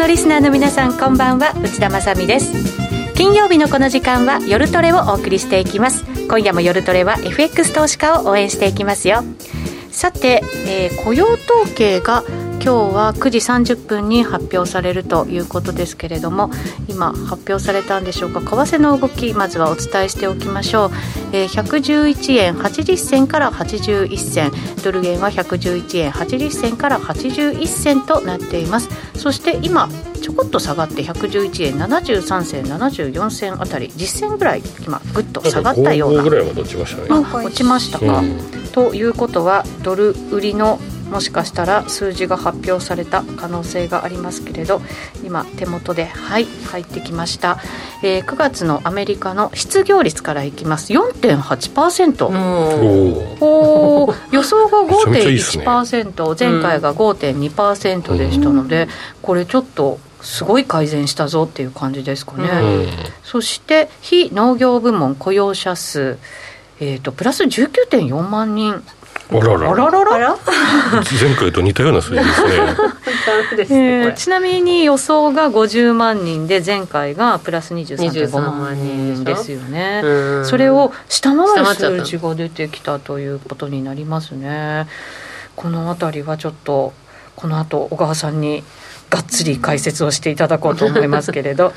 のリスナーの皆さん、こんばんは。内田まさみです。金曜日のこの時間は夜トレをお送りしていきます。今夜も夜トレは FX 投資家を応援していきますよ。さて、雇用統計が今日は9時30分に発表されるということですけれども、今発表されたんでしょうか。為替の動き、まずはお伝えしておきましょう。111円80銭から81銭、ドル円は111円80銭から81銭となっています。そして今ちょこっと下がって111円73銭74銭あたり、10銭ぐらい今ぐっと下がったような、ぐらいは落ちましたね。落ちましたか。ということはドル売りの、もしかしたら数字が発表された可能性がありますけれど、今手元で、入ってきました。9月のアメリカの失業率からいきます。 4.8%、 予想が 5.1%、 前回が 5.2% でしたので、これちょっとすごい改善したぞっていう感じですかね。そして非農業部門雇用者数、プラス 19.4 万人。あららら前回と似たような数字ですね。ちなみに予想が50万人で、前回がプラス 23.5 万人ですよね。それを下回る数字が出てきたということになりますね。このあたりはちょっとこの後小川さんにがっつり解説をしていただこうと思いますけれど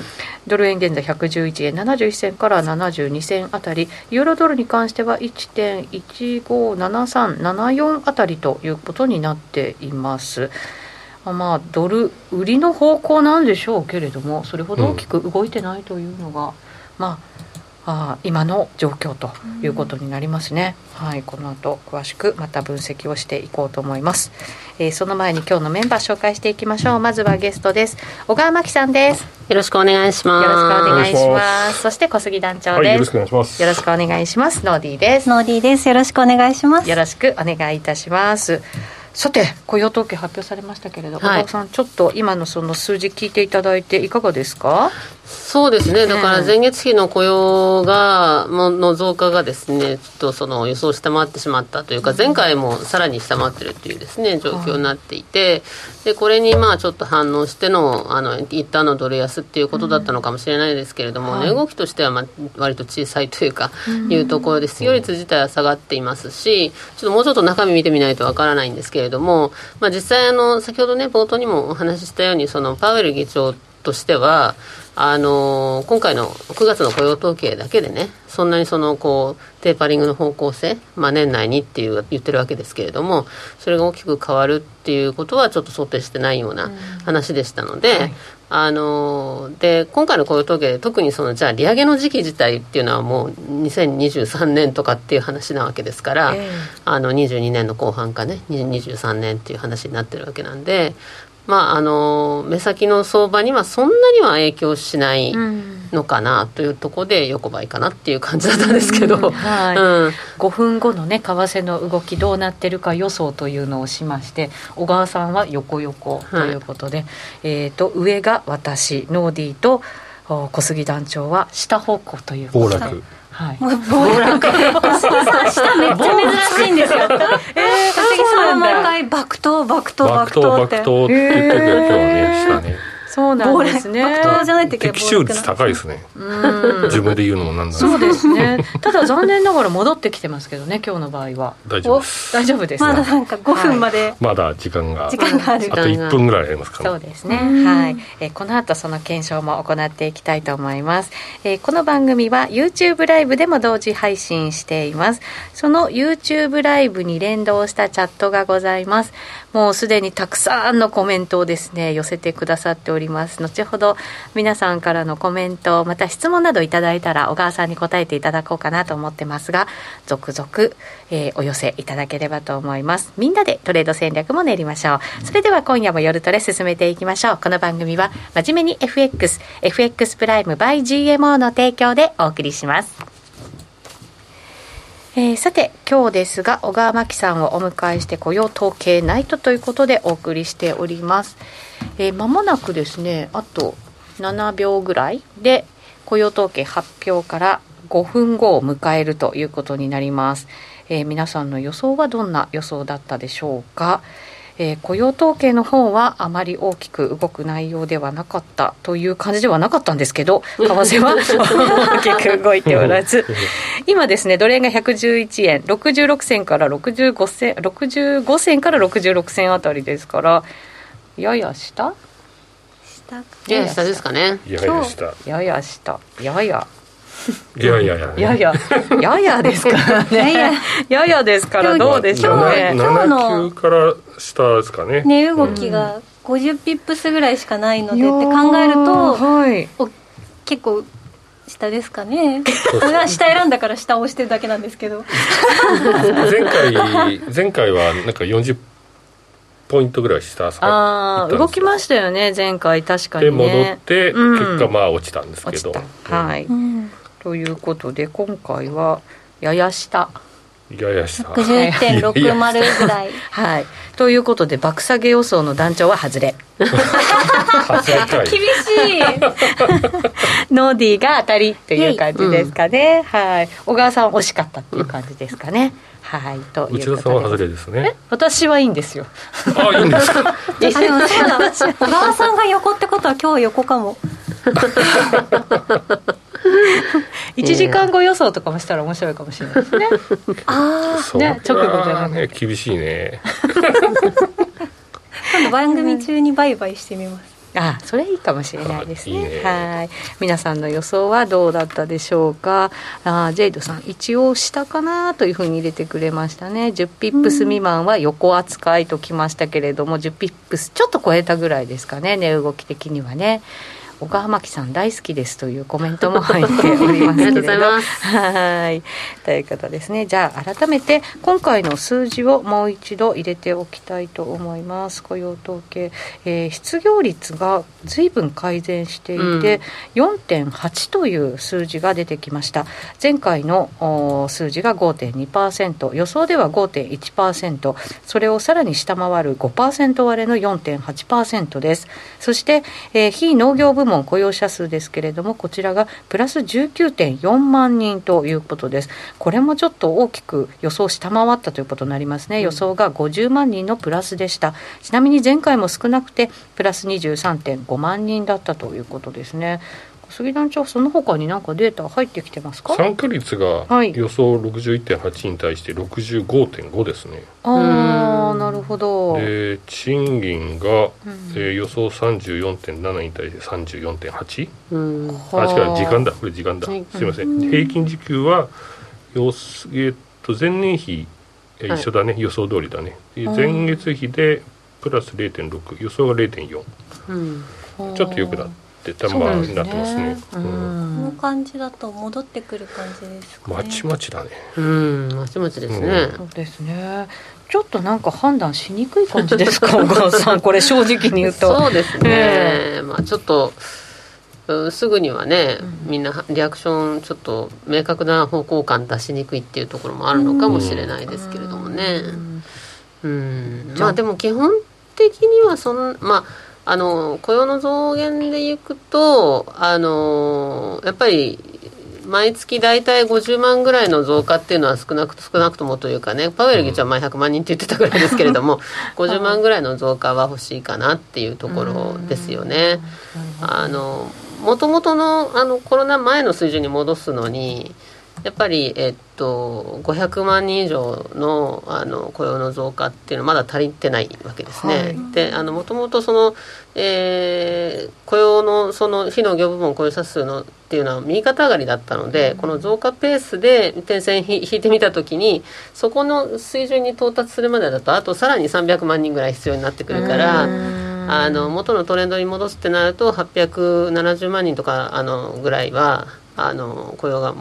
ドル円現在111円71銭から72銭あたり、ユーロドルに関しては 1.157374 あたりということになっています。まあ、ドル売りの方向なんでしょうけれども、それほど大きく動いてないというのが、まあ、今の状況ということになりますね。この後詳しくまた分析をしていこうと思います。その前に今日のメンバー紹介していきましょう。まずはゲストです。小川真紀さんです。よろしくお願いします。よろしくお願いします。そして小杉団長です、よろしくお願いします。よろしくお願いします。ノーディーです。ノーディーです。よろしくお願いします。よろしくお願いいたします。さて、雇用統計発表されましたけれど、小川さん、ちょっと今のその数字聞いていただいていかがですか？そうですね。だから前月比の雇用がの増加がですね、とその予想を下回ってしまったというか、前回もさらに下回ってるというですね状況になっていて、でこれにまあちょっと反応しての一旦のドル安っていうことだったのかもしれないですけれども、動きとしては割と小さいというかいうところで、失業率自体は下がっていますし、ちょっともうちょっと中身見てみないとわからないんですけれども、実際先ほどね冒頭にもお話ししたように、そのパウエル議長としては今回の9月の雇用統計だけでね、そんなにテーパリングの方向性、年内にっていう言ってるわけですけれども、それが大きく変わるっていうことはちょっと想定してないような話でしたので、で今回の雇用統計で特にじゃあ利上げの時期自体っていうのはもう2023年とかっていう話なわけですから、22年の後半かね23年っていう話になってるわけなんで、目先の相場にはそんなには影響しないのかなというところで、横ばいかなっていう感じだったんですけど、5分後のね為替の動きどうなってるか予想というのをしまして、小川さんは横ということで、上が私、ノーディーと小杉団長は下方向ということで、下めっちゃ珍しいんですよ。毎回爆投って言ってるけど、今日ね下ね。そうなんですね。爆投じゃないって結構適中率高いですね。自分で言うのもなんだ。そうですね。ただ残念ながら戻ってきてますけどね、今日の場合は。大丈夫です。まだなんか5分までまだ時間がある。あと1分ぐらいありますから。そうですね。この後その検証も行っていきたいと思います。この番組は YouTube ライブでも同時配信しています。その YouTube ライブに連動したチャットがございます。もうすでにたくさんのコメントをですね寄せてくださっております。後ほど皆さんからのコメント、また質問などいただいたら小川さんに答えていただこうかなと思ってますが、続々、お寄せいただければと思います。みんなでトレード戦略も練りましょう。それでは今夜も夜トレ進めていきましょう。この番組は真面目に FX プライム by GMO の提供でお送りします。さて今日ですが、小川真紀さんをお迎えして雇用統計ナイトということでお送りしております。間もなくですね、あと7秒ぐらいで雇用統計発表から5分後を迎えるということになります。皆さんの予想はどんな予想だったでしょうか。雇用統計の方はあまり大きく動く内容ではなかったという感じではなかったんですけど、為替は大きく動いておらず、今ですねドル円が111円66銭から65銭65銭から66銭あたりですから、やや下やや下ですかね。やや下やや下ややややですからね。ややですからどうでしょうね。7級から下ですかね。値動きが50ピップスぐらいしかないのでって考えると、はい、結構下ですかね。それは下選んだから下を押してるだけなんですけど前回はなんか40ポイントぐらい下下がったんです。あ、動きましたよね前回確かにね。で戻って、うん、結果まあ落ちたんですけど、はい、うん、ということで今回はやや下やや下 60.60 ぐらいはい、ということで爆下げ予想の団長は外れ厳しいノーディーが当たりっていう感じですかね、うん、はい、小川さん惜しかったっていう感じですかね、うん、はい、ということで内田さんは外れですね。私はいいんですよ。ああ、いいんですかでもそうだ、小川さんが横ってことは今日は横かも1時間後予想とかもしたら面白いかもしれないですねああ、ね、直後じゃなくて厳しいね今度番組中にバイバイしてみます。ああ、それいいかもしれないですね。いいね。はい、皆さんの予想はどうだったでしょうか。あ、ジェイドさん一応下かなというふうに入れてくれましたね。10ピップス未満は横扱いときましたけれども、10ピップスちょっと超えたぐらいですかね、値動き的にはね。岡浜木さん大好きですというコメントも入っておりますけれどありがとうございます。はい、ということですね。じゃあ改めて今回の数字をもう一度入れておきたいと思います。雇用統計、失業率が随分改善していて、うん、4.8 という数字が出てきました。前回の数字が 5.2%、 予想では 5.1%、 それをさらに下回る 5% 割れの 4.8% です。そして、非農業部門雇用者数ですけれども、こちらがプラス 19.4 万人ということです。これもちょっと大きく予想を下回ったということになりますね。予想が50万人のプラスでした。ちなみに前回も少なくてプラス 23.5 万人だったということですね。小杉団長、その他に何かデータ入ってきてますか。参加率が予想 61.8 に対して 65.5 ですね、はい、あ、なるほど。で賃金が、予想 34.7 に対して 34.8、うん、あ、違う、時間だ、これ時間だ、はい、すいません。平均時給は前年比一緒だね、はい、予想通りだね。前月比でプラス 0.6、 予想が 0.4、うん、ちょっと良くなったってになってますね。この感じだと戻ってくる感じですかね。まちまちだね。まちまちですね、うん、そうですね。ちょっとなんか判断しにくい感じですか小川さんこれ正直に言うとそうですね、まあ、ちょっとすぐにはね、みんなリアクションちょっと明確な方向感出しにくいっていうところもあるのかもしれないですけれどもね、まあでも基本的にはまあ雇用の増減でいくと、やっぱり毎月だいたい50万ぐらいの増加っていうのは少なくともというかね、パウエル議長は前100万人って言ってたぐらいですけれども、50万ぐらいの増加は欲しいかなっていうところですよね。元々の、コロナ前の水準に戻すのにやっぱり、500万人以上 の雇用の増加っていうのはまだ足りてないわけですね、はい、でもともと雇用の非農業部門雇用者数のっていうのは右肩上がりだったので、この増加ペースで点線引いてみたときにそこの水準に到達するまでだとあとさらに300万人ぐらい必要になってくるから、元のトレンドに戻すってなると870万人とかぐらいは雇用が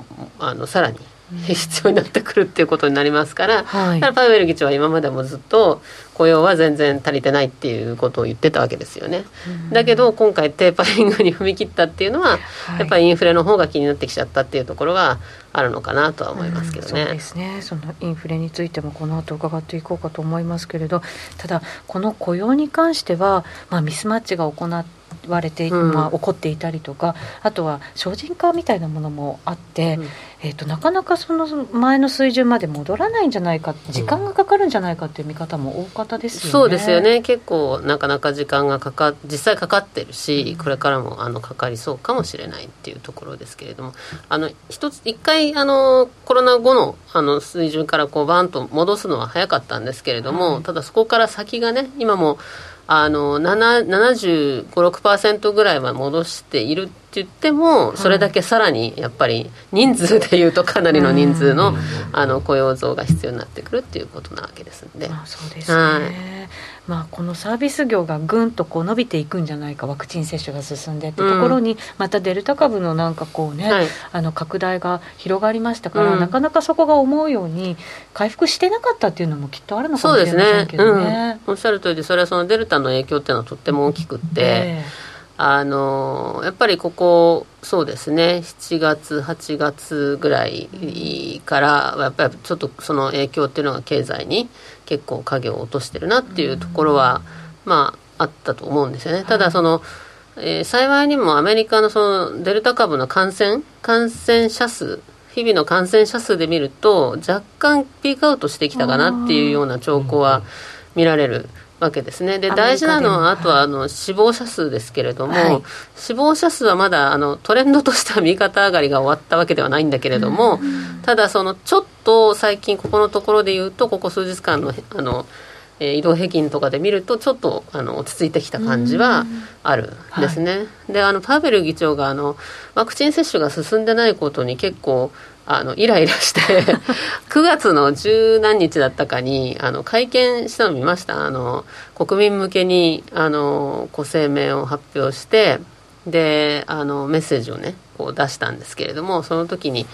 さらに必要になってくるっていうことになりますから、はい、だからパウエル議長は今までもずっと雇用は全然足りてないっていうことを言ってたわけですよね、だけど今回テーパリングに踏み切ったっていうのは、はい、やっぱりインフレの方が気になってきちゃったっていうところがあるのかなとは思いますけどね、そうですね。そのインフレについてもこの後伺っていこうかと思いますけれど、ただこの雇用に関しては、ミスマッチが行ってわれて、まあ、起こっていたりとか、あとは省人化みたいなものもあって、なかなかその前の水準まで戻らないんじゃないか、時間がかかるんじゃないかという見方も多かったですよね。そうですよね。結構なかなか時間が実際かかってるし、これからもかかりそうかもしれないっていうところですけれども、一回コロナ後の、水準からこうバーンと戻すのは早かったんですけれども、ただそこから先がね、今も75、6% ぐらいは戻しているって言っても、それだけさらにやっぱり人数でいうとかなりの人数の、雇用増が必要になってくるっていうことなわけですので、そうですね、まあ、このサービス業がぐんとこう伸びていくんじゃないか、ワクチン接種が進んでってところに、またデルタ株のなんかこうね、拡大が広がりましたから、なかなかそこが思うように回復してなかったっていうのもきっとあるのかもしれませんけどね。そうですね、おっしゃる通りで、それはそのデルタの影響っていうのはとっても大きくって、やっぱりここそうですね、7月8月ぐらいからやっぱりちょっとその影響っていうのが経済に結構影を落としてるなっていうところは、まああったと思うんですよね、ただその、幸いにもアメリカのそのデルタ株の感染者数、日々の感染者数で見ると若干ピークアウトしてきたかなっていうような兆候は見られるわけですね。で、大事なのはあとは死亡者数ですけれども、死亡者数はまだトレンドとしては右肩上がりが終わったわけではないんだけれども、ただそのちょっと最近ここのところで言うと、ここ数日間の移動平均とかで見るとちょっと落ち着いてきた感じはあるんですね。で、パウエル議長がワクチン接種が進んでないことに結構イライラして9月の十何日だったかに会見したの見ました。国民向けに声明を発表して、でメッセージをねこう出したんですけれども、その時に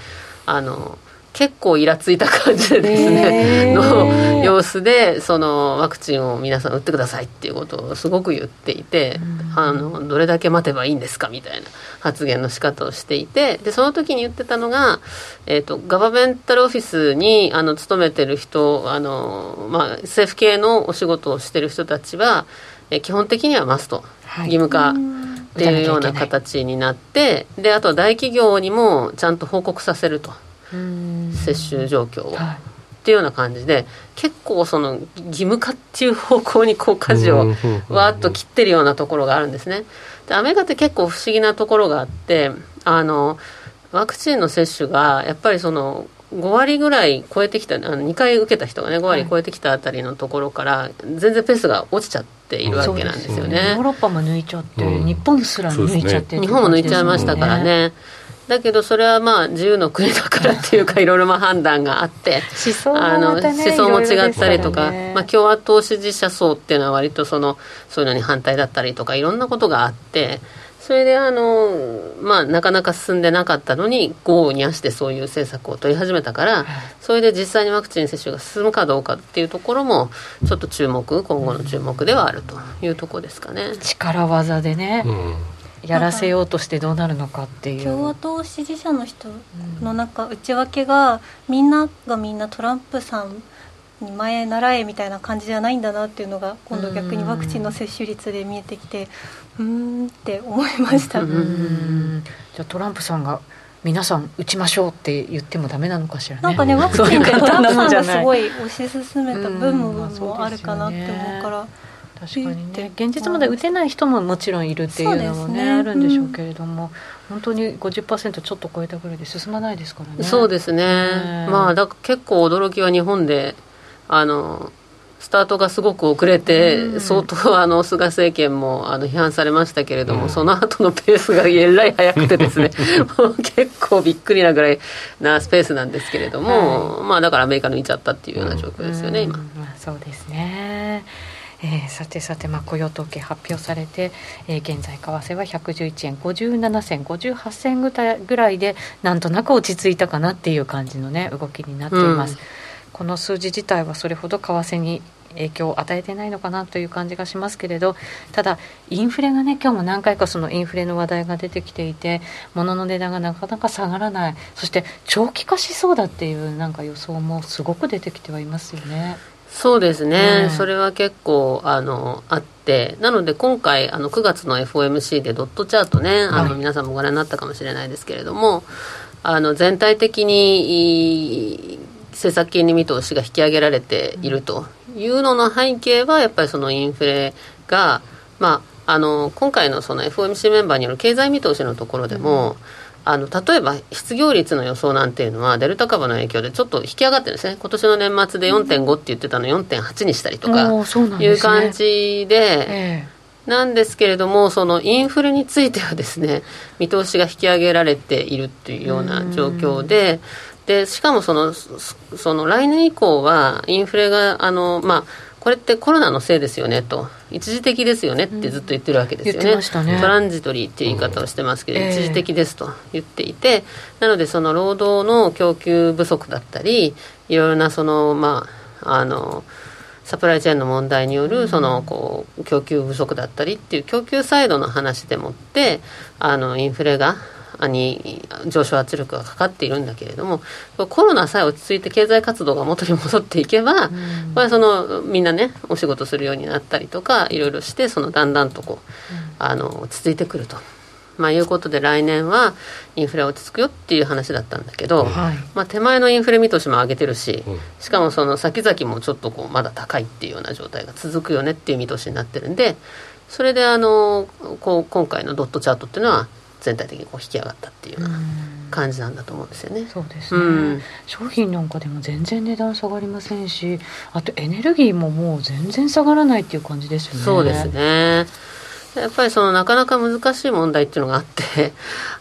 結構イラついた感じでですね、の様子でそのワクチンを皆さん打ってくださいっていうことをすごく言っていて、どれだけ待てばいいんですかみたいな発言の仕方をしていて、でその時に言ってたのが、ガバメンタルオフィスに勤めてる人、まあ、政府系のお仕事をしてる人たちは基本的にはマスト、義務化っていうような形になって、であとは大企業にもちゃんと報告させると、接種状況を、っていうような感じで、結構その義務化っていう方向にこう舵をわーっと切ってるようなところがあるんですね。で、アメリカって結構不思議なところがあって、ワクチンの接種がやっぱりその5割ぐらい超えてきた、2回受けた人がね5割超えてきたあたりのところから全然ペースが落ちちゃっているわけなんですよね。ヨーロッパも抜いちゃって、日本すら抜いちゃって、日本も抜いちゃいましたからね。だけどそれはまあ自由の国だからっていうか、いろいろ判断があって思想もまたね、思想も違ったりとか、まあ、共和党支持者層っていうのは割とそういうのに反対だったりとか、いろんなことがあって、それでまあ、なかなか進んでなかったのに豪雨にあしてそういう政策を取り始めたから、それで実際にワクチン接種が進むかどうかっていうところもちょっと今後の注目ではあるというところですかね。力技でね、やらせようとしてどうなるのかっていう、共和党支持者の人の内訳がみんなトランプさんに前習えみたいな感じじゃないんだなっていうのが、今度逆にワクチンの接種率で見えてきて、って思いました。じゃあトランプさんが皆さん打ちましょうって言ってもダメなのかしらね。なんかね、ワクチンってトランプさんがすごい推し進めた部分もあるかなって思うから、確かにね、現実まで打てない人ももちろんいるっていうのもね、あるんでしょうけれども、本当に 50% ちょっと超えたぐらいで進まないですからね。そうですね、まあ、だから結構驚きは日本でスタートがすごく遅れて、相当菅政権も批判されましたけれども、その後のペースがえらい早くてですねもう結構びっくりなぐらいなスペースなんですけれども、まあ、だからアメリカ抜いちゃったっていうような状況ですよね、今。そうですね。さて、まあ、雇用統計発表されて、現在為替は111円57銭58銭ぐらいで、なんとなく落ち着いたかなっていう感じのね動きになっています、この数字自体はそれほど為替に影響を与えてないのかなという感じがしますけれど、ただインフレがね、今日も何回かそのインフレの話題が出てきていて、物の値段がなかなか下がらない、そして長期化しそうだっていうなんか予想もすごく出てきてはいますよね。そうですね、それは結構あって、なので今回9月の FOMC でドットチャートね、皆さんもご覧になったかもしれないですけれども、全体的に政策金利見通しが引き上げられているというのの背景はやっぱりそのインフレが、今回のその FOMC メンバーによる経済見通しのところでも、例えば失業率の予想なんていうのはデルタ株の影響でちょっと引き上がってるんですね。今年の年末で 4.5 って言ってたの 4.8 にしたりとかいう感じでなんですけれども、そのインフレについてはですね、見通しが引き上げられているというような状況で、しかもその来年以降はインフレがこれってコロナのせいですよねと、一時的ですよねってずっと言ってるわけですよね、トランジトリーっていう言い方をしてますけど、一時的ですと言っていて、なのでその労働の供給不足だったり、いろいろなサプライチェーンの問題による供給不足だったりっていう供給サイドの話でもって、インフレがに上昇圧力がかかっているんだけれども、コロナさえ落ち着いて経済活動が元に戻っていけば、これはみんなねお仕事するようになったりとかいろいろして、だんだんと落ち着いてくると、いうことで来年はインフレ落ち着くよっていう話だったんだけど、手前のインフレ見通しも上げてるし、しかもその先々もちょっとまだ高いっていうような状態が続くよねっていう見通しになってるんで、それで今回のドットチャートっていうのは全体的に引き上がったっていうような感じなんだと思うんですよね。そうですね、商品なんかでも全然値段下がりませんし、あとエネルギーももう全然下がらないっていう感じですよね。そうですね、やっぱりなかなか難しい問題っていうのがあって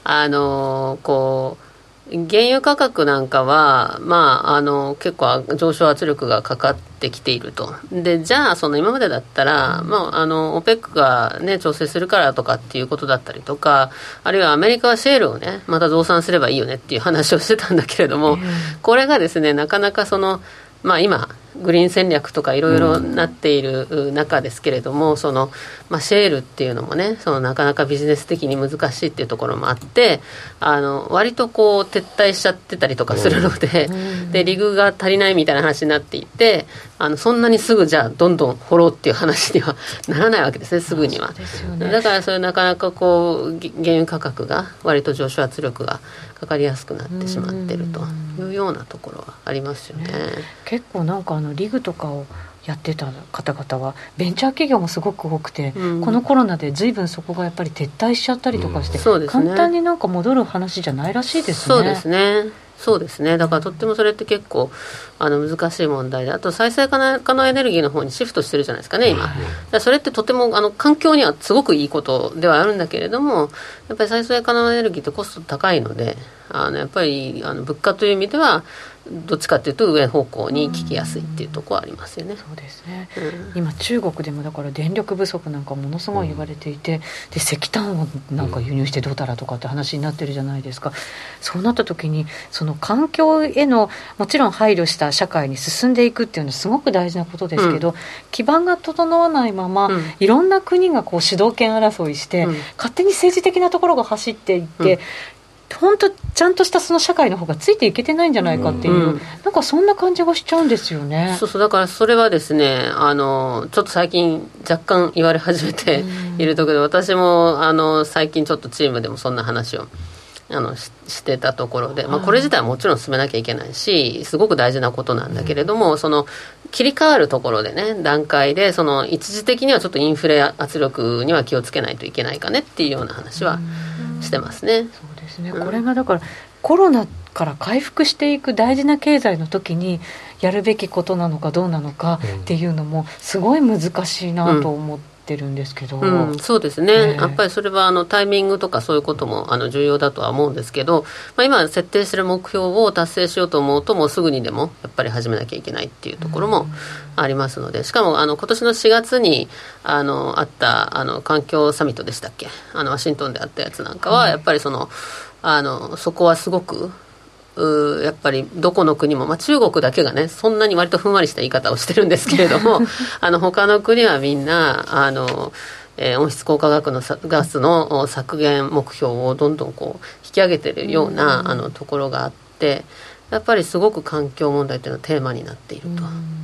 原油価格なんかは、結構上昇圧力がかかってきていると。で、じゃあ今までだったら、OPEC が、ね、調整するからとかっていうことだったりとか、あるいはアメリカはシェールをねまた増産すればいいよねっていう話をしてたんだけれども、これがですねなかなか今グリーン戦略とかいろいろなっている中ですけれども、シェールっていうのもねなかなかビジネス的に難しいっていうところもあって、割と撤退しちゃってたりとかするので、リグが足りないみたいな話になっていて、そんなにすぐじゃあどんどん掘ろうっていう話にはならないわけですね、すぐには。だからそれなかなか原油価格が割と上昇圧力がかかりやすくなってしまっているというようなところはありますよね。結構リグとかをやってた方々はベンチャー企業もすごく多くて、このコロナで随分そこがやっぱり撤退しちゃったりとかして、簡単に戻る話じゃないらしいですね。そうですね、そうですね、だからとってもそれって結構難しい問題で、あと再生可能エネルギーの方にシフトしてるじゃないですかね今。それってとても環境にはすごくいいことではあるんだけれども、やっぱり再生可能エネルギーってコスト高いので、やっぱり物価という意味ではどっちかというと上方向に効きやすいっていうところはありますよね。そうですね、今中国でもだから電力不足なんかものすごい言われていて、で石炭をなんか輸入してどうたらとかって話になってるじゃないですか。そうなった時に環境へのもちろん配慮した社会に進んでいくっていうのはすごく大事なことですけど、基盤が整わないまま、いろんな国が主導権争いして、勝手に政治的なところが走っていって、本当ちゃんとした社会の方がついていけてないんじゃないかっていう、なんかそんな感じがしちゃうんですよね。そうそう、だからそれはですねちょっと最近若干言われ始めているところで、私も最近ちょっとチームでもそんな話をしてたところで、これ自体はもちろん進めなきゃいけないし、すごく大事なことなんだけれども、切り替わるところでね段階で一時的にはちょっとインフレ圧力には気をつけないといけないかねっていうような話はしてますね。そうですね、これがだからコロナから回復していく大事な経済の時にやるべきことなのかどうなのかっていうのもすごい難しいなと思ってるんですけど、そうですね、やっぱりそれはタイミングとかそういうことも重要だとは思うんですけど、今設定している目標を達成しようと思うともうすぐにでもやっぱり始めなきゃいけないっていうところもありますので、しかも今年の4月にあった環境サミットでしたっけ、ワシントンであったやつなんかはやっぱりそこはすごくやっぱりどこの国も、中国だけがねそんなに割とふんわりした言い方をしてるんですけれども他の国はみんな温室効果ガスの削減目標をどんどん引き上げてるようなところがあって、やっぱりすごく環境問題というのはテーマになっている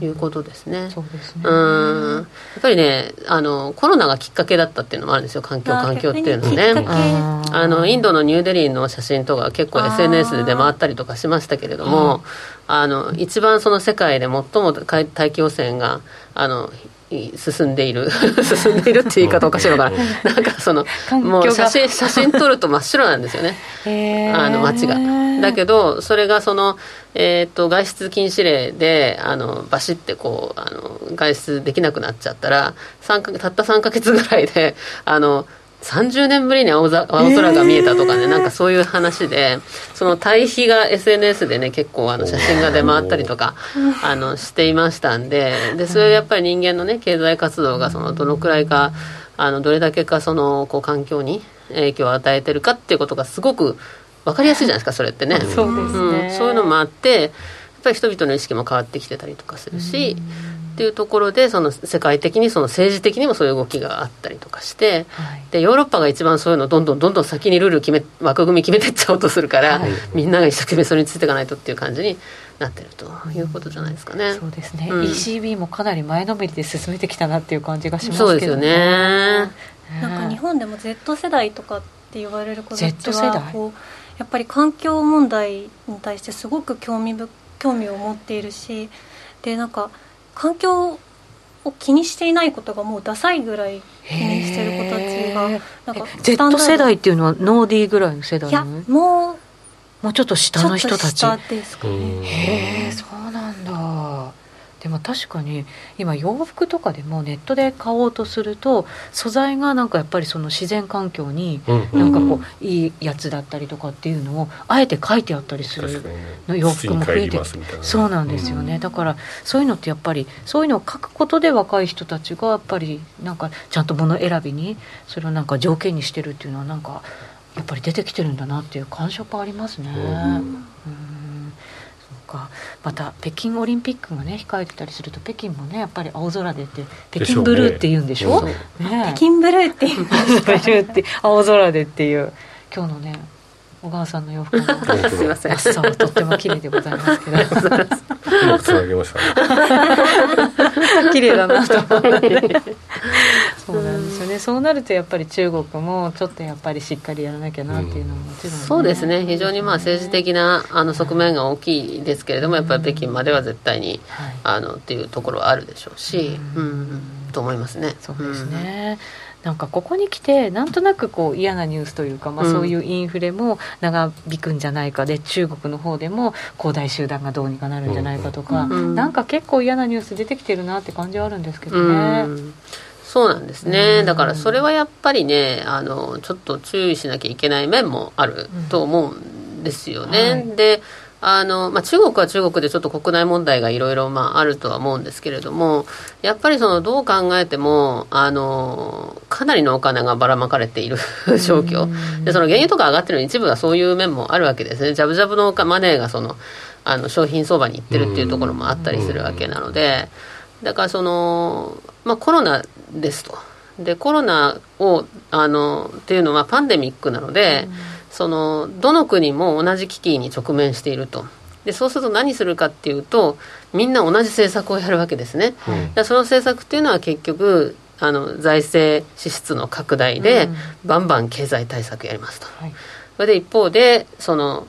ということですね。そうですね。やっぱりね、コロナがきっかけだったっていうのもあるんですよ。環境っていうのね。インドのニューデリーの写真とか結構 SNS で出回ったりとかしましたけれども、一番その世界で最も大気汚染が進んでいるって言い方おかしいのかななんかそのもう写真撮ると真っ白なんですよね街が。だけどそれがその、外出禁止令でバシッてこう外出できなくなっちゃったらたった3ヶ月ぐらいで30年ぶりに青空が見えたとかね、なんかそういう話でその対比が SNS でね結構写真が出回ったりとかしていましたんでそれはやっぱり人間のね経済活動がどのくらいかどれだけかこう環境に影響を与えてるかっていうことがすごく分かりやすいじゃないですかそれってね。そうですね、そういうのもあってやっぱり人々の意識も変わってきてたりとかするしっていうところで世界的に政治的にもそういう動きがあったりとかして、はい、でヨーロッパが一番そういうのをどんどん先に枠組み決めてっちゃおうとするから、はい、みんなが一生懸命それについていかないとっていう感じになってるということじゃないですかね。そうですね、ECB もかなり前のめりで進めてきたなっていう感じがしますけどね。そうですよね、なんか日本でも Z 世代とかって言われる子たちはこうやっぱり環境問題に対してすごく興味を持っているし、でなんか環境を気にしていないことがもうダサいぐらい気にしてる子たちがなんか Z 世代っていうのはノーディーぐらいの世代なの？いやもうちょっと下の人たち。ちょっと下ですかね。へえ、そうなんだ。でも確かに今洋服とかでもネットで買おうとすると素材がなんかやっぱりその自然環境になんかこういいやつだったりとかっていうのをあえて書いてあったりするの洋服も増えてきて、そうなんですよね。だからそういうのってやっぱりそういうのを書くことで若い人たちがやっぱりなんかちゃんと物選びにそれをなんか条件にしてるっていうのはなんかやっぱり出てきてるんだなっていう感触ありますね。また北京オリンピックが、ね、控えてたりすると北京も、ね、やっぱり青空でって北京ブルーって言うんでしょ、北京ブルーって言うんですか青空でっていう今日のね小川さんの洋服の暑さはとっても綺麗でございますけど今つなげましたね綺麗だなと思ってそうなんですよね。そうなるとやっぱり中国もちょっとやっぱりしっかりやらなきゃなっていうのももちろん、ね、そうですね。非常に政治的な側面が大きいですけれどもやっぱり北京までは絶対に、はい、っていうところはあるでしょうし、と思いますね。そうですね、なんかここに来てなんとなくこう嫌なニュースというか、そういうインフレも長引くんじゃないかで中国の方でも恒大集団がどうにかなるんじゃないかとか、なんか結構嫌なニュース出てきてるなって感じはあるんですけどね。そうなんですね。だからそれはやっぱりねちょっと注意しなきゃいけない面もあると思うんですよね。で中国は中国でちょっと国内問題がいろいろあるとは思うんですけれどもやっぱりどう考えてもかなりのお金がばらまかれている状況で原油とか上がってるのに一部がそういう面もあるわけですね。ジャブジャブのマネーが商品相場に行ってるっていうところもあったりするわけなのでだからコロナですと。でコロナをっていうのはパンデミックなのでどの国も同じ危機に直面していると。でそうすると何するかっていうとみんな同じ政策をやるわけですね、でその政策っていうのは結局財政支出の拡大でバンバン経済対策やりますと、それで一方でそれの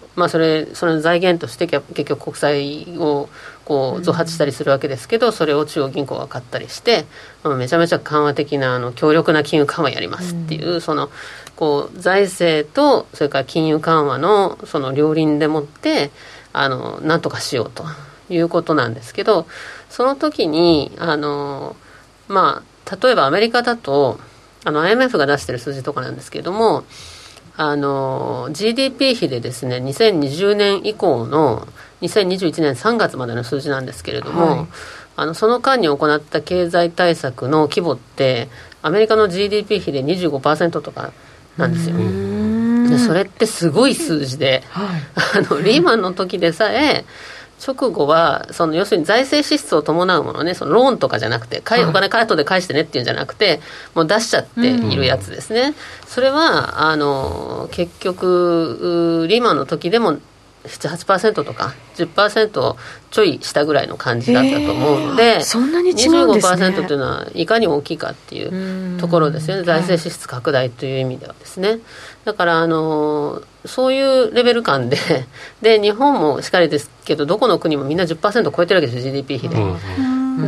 財源として結局国債をこう増発したりするわけですけど、それを中央銀行が買ったりしてめちゃめちゃ緩和的な強力な金融緩和やりますっていう、こう財政とそれから金融緩和の両輪でもってなんとかしようということなんですけど、その時に例えばアメリカだとIMF が出してる数字とかなんですけれどもGDP 比でですね2020年以降の2021年3月までの数字なんですけれども、その間に行った経済対策の規模ってアメリカの GDP 比で 25% とかなんですよ。でそれってすごい数字で、リーマンの時でさえ直後は要するに財政支出を伴うものねローンとかじゃなくてお金後で返してねっていうんじゃなくてもう出しちゃっているやつですね。それは結局リーマンの時でも 7、8% とか 10% ちょい下ぐらいの感じだったと思うので、そんなに違うんですね。 25% というのはいかに大きいかっていうところですよね。財政支出拡大という意味ではですね。だからそういうレベル感 で日本もしっかりですけど、どこの国もみんな 10% 超えてるわけですよ GDP 比で。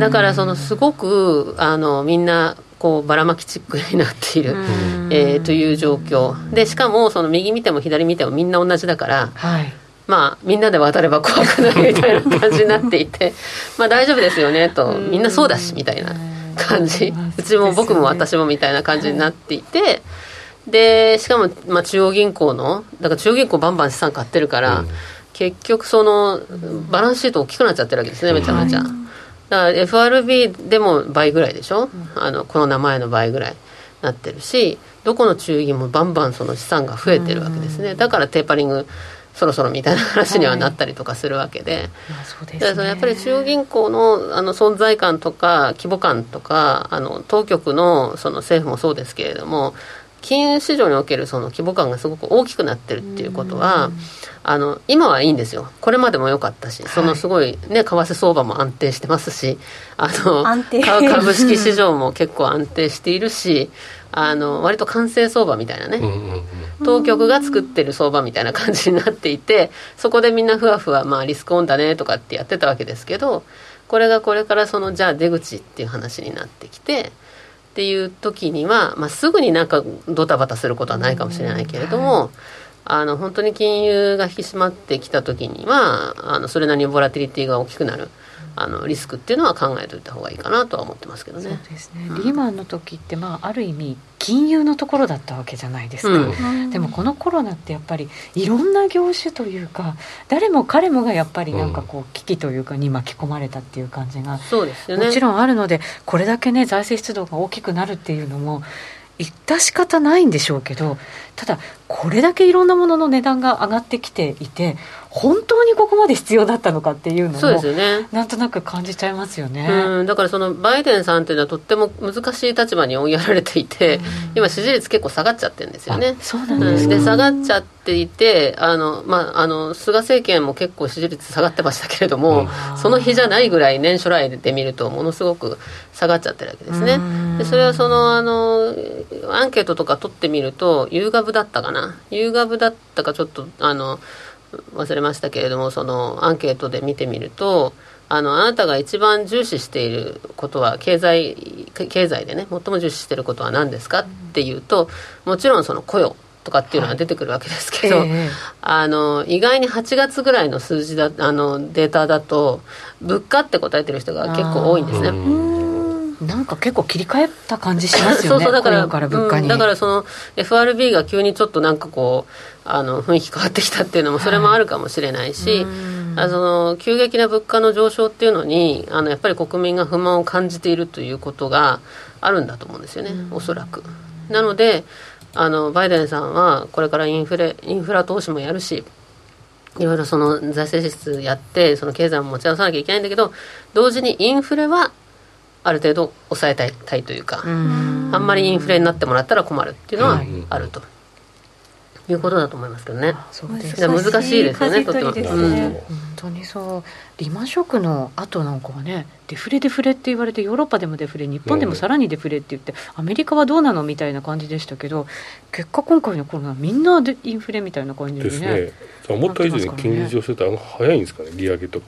だからすごくみんなこうばらまきチックになっている、という状況で、しかも右見ても左見てもみんな同じだから、はい、まあ、みんなで渡れば怖くないみたいな感じになっていてまあ大丈夫ですよねと、みんなそうだしみたいな感じ、うちも僕も私もみたいな感じになっていて、はい、でしかもまあ中央銀行のだから中央銀行バンバン資産買ってるから、結局バランスシート大きくなっちゃってるわけですね、めちゃめちゃ、はい、だから FRB でも倍ぐらいでしょ、この名前の倍ぐらいなってるし、どこの中銀もバンバン資産が増えてるわけですね。だからテーパリングそろそろみたいな話にはなったりとかするわけで、はい、そうですね、だからやっぱり中央銀行 の存在感とか規模感とか当局 の政府もそうですけれども、金融市場における規模感がすごく大きくなってるっていうことは、今はいいんですよ。これまでも良かったし、すごいね、為替相場も安定してますし、株式市場も結構安定しているし割と完成相場みたいなね、当局が作ってる相場みたいな感じになっていて、そこでみんなふわふわ、まあ、リスクオンだねとかってやってたわけですけど、これがこれからじゃあ出口っていう話になってきてっていう時には、まあ、すぐになんかドタバタすることはないかもしれないけれども、はい、本当に金融が引き締まってきた時にはそれなりにボラティリティが大きくなるリスクっていうのは考えておいた方がいいかなとは思ってますけどね。そうですね、リーマンの時って、まあ、ある意味金融のところだったわけじゃないですか、でもこのコロナってやっぱりいろんな業種というか、誰も彼もがやっぱりなんかこう危機というかに巻き込まれたっていう感じが、そうですよね、もちろんあるので、これだけね財政出動が大きくなるっていうのも致し方ないんでしょうけど、ただこれだけいろんなものの値段が上がってきていて、本当にここまで必要だったのかっていうのも、ね、なんとなく感じちゃいますよね。うん、だからバイデンさんというのはとっても難しい立場に追いやられていて、今支持率結構下がっちゃってるんですよね。そうなんですね、で下がっちゃっていて菅政権も結構支持率下がってましたけれども、その比じゃないぐらい年初来で見るとものすごく下がっちゃってるわけですね。でそれはアンケートとか取ってみると、ユーガブだったかな、ユーガブだったかちょっと忘れましたけれども、アンケートで見てみると、あなたが一番重視していることは経済でね、最も重視していることは何ですかっていうと、もちろん雇用とかっていうのは出てくるわけですけど、意外に8月ぐらいの数字だデータだと物価って答えてる人が結構多いんですね。なんか結構切り替えた感じしますよね。そうそう、だから雇用から物価に、だからFRB が急にちょっとなんかこう雰囲気変わってきたっていうのも、それもあるかもしれないし、急激な物価の上昇っていうのにやっぱり国民が不満を感じているということがあるんだと思うんですよね、おそらく。なのでバイデンさんはこれからインフラ投資もやるし、いろいろ財政支出やって経済も持ち直さなきゃいけないんだけど、同時にインフレはある程度抑えたいというか、あんまりインフレになってもらったら困るっていうのはあるということだと思いますけどね。そうです、難しいですよね、とても。本当にそう、リーマンショックの後なんかはね、デフレって言われて、ヨーロッパでもデフレ、日本でもさらにデフレって言って、アメリカはどうなのみたいな感じでしたけど、結果今回のコロナみんなインフレみたいな感じでね、ですね。思った以上に金利上昇って早いんですかね、利上げとか。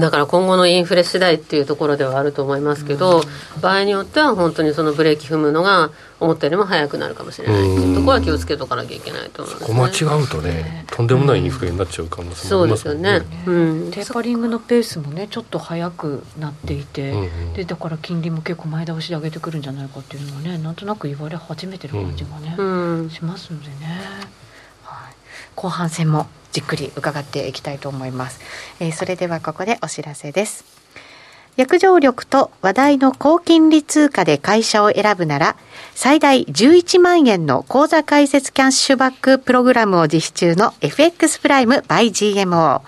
だから今後のインフレ次第っていうところではあると思いますけど、場合によっては本当にブレーキ踏むのが思ったよりも早くなるかもしれないっていうところは気をつけとかなきゃいけないと思うんですね。そこ間違うとね、とんでもないインフレになっちゃう可能性もありますよね。テーパリングのペースもねちょっと早くなっていて、でだから金利も結構前倒しで上げてくるんじゃないかっていうのはね、なんとなく言われ始めてる感じがね、しますのでね、はい、後半戦もじっくり伺っていきたいと思います、それではここでお知らせです。約定力と話題の高金利通貨で会社を選ぶなら、最大11万円の口座開設キャッシュバックプログラムを実施中の FX プライム by GMO。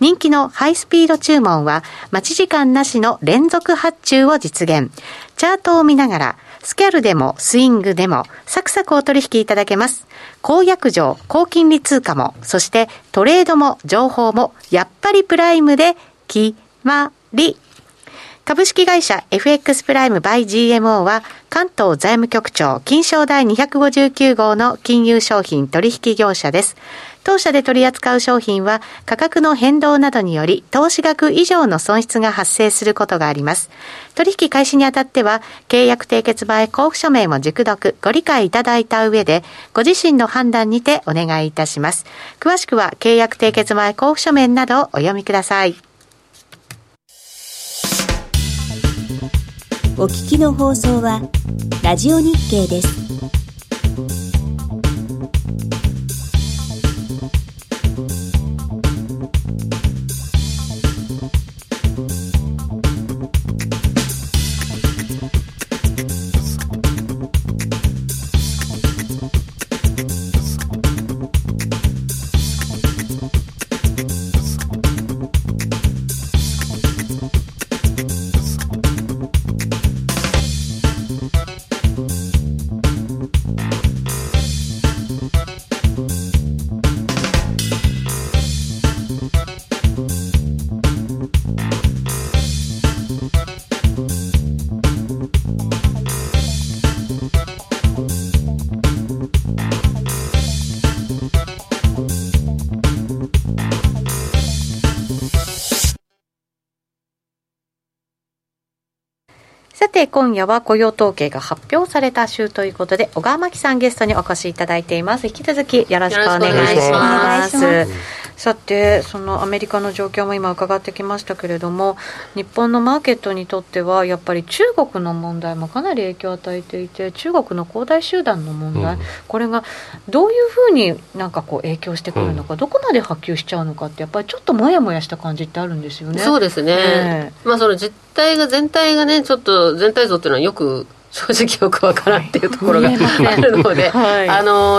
人気のハイスピード注文は待ち時間なしの連続発注を実現。チャートを見ながらスキャルでもスイングでもサクサクお取引いただけます。高約定、高金利通貨も、そしてトレードも情報もやっぱりプライムで決まり。株式会社 FX プライム by GMO は関東財務局長金商第259号の金融商品取引業者です。当社で取り扱う商品は価格の変動などにより投資額以上の損失が発生することがあります。取引開始にあたっては契約締結前交付書面を熟読ご理解いただいた上でご自身の判断にてお願いいたします。詳しくは契約締結前交付書面などをお読みください。お聞きの放送はラジオ日経です。今夜は雇用統計が発表された週ということで、小川真紀さんゲストにお越しいただいています。引き続きよろしくお願いします。さて、そのアメリカの状況も今伺ってきましたけれども、日本のマーケットにとってはやっぱり中国の問題もかなり影響を与えていて、中国の恒大集団の問題、これがどういうふうになんかこう影響してくるのか、どこまで波及しちゃうのかって、やっぱりちょっともやもやした感じってあるんですよね。そうですね、その実態が全体がね、ちょっと全体像っていうのはよく正直よくわからんっていうところがあるので、は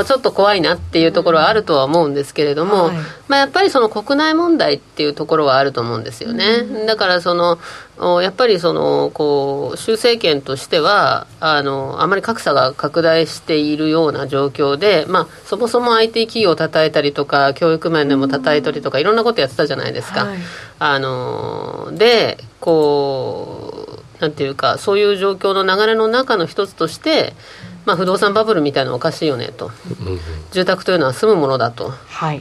い、ちょっと怖いなっていうところはあるとは思うんですけれども、はい、やっぱりその国内問題っていうところはあると思うんですよね、だからそのやっぱりそのこう習政権としてはあまり格差が拡大しているような状況で、そもそも IT 企業を叩いたりとか教育面でも叩いたりとかいろんなことやってたじゃないですか、はい、でこうなんていうか、そういう状況の流れの中の一つとして、不動産バブルみたいなのおかしいよねと、住宅というのは住むものだと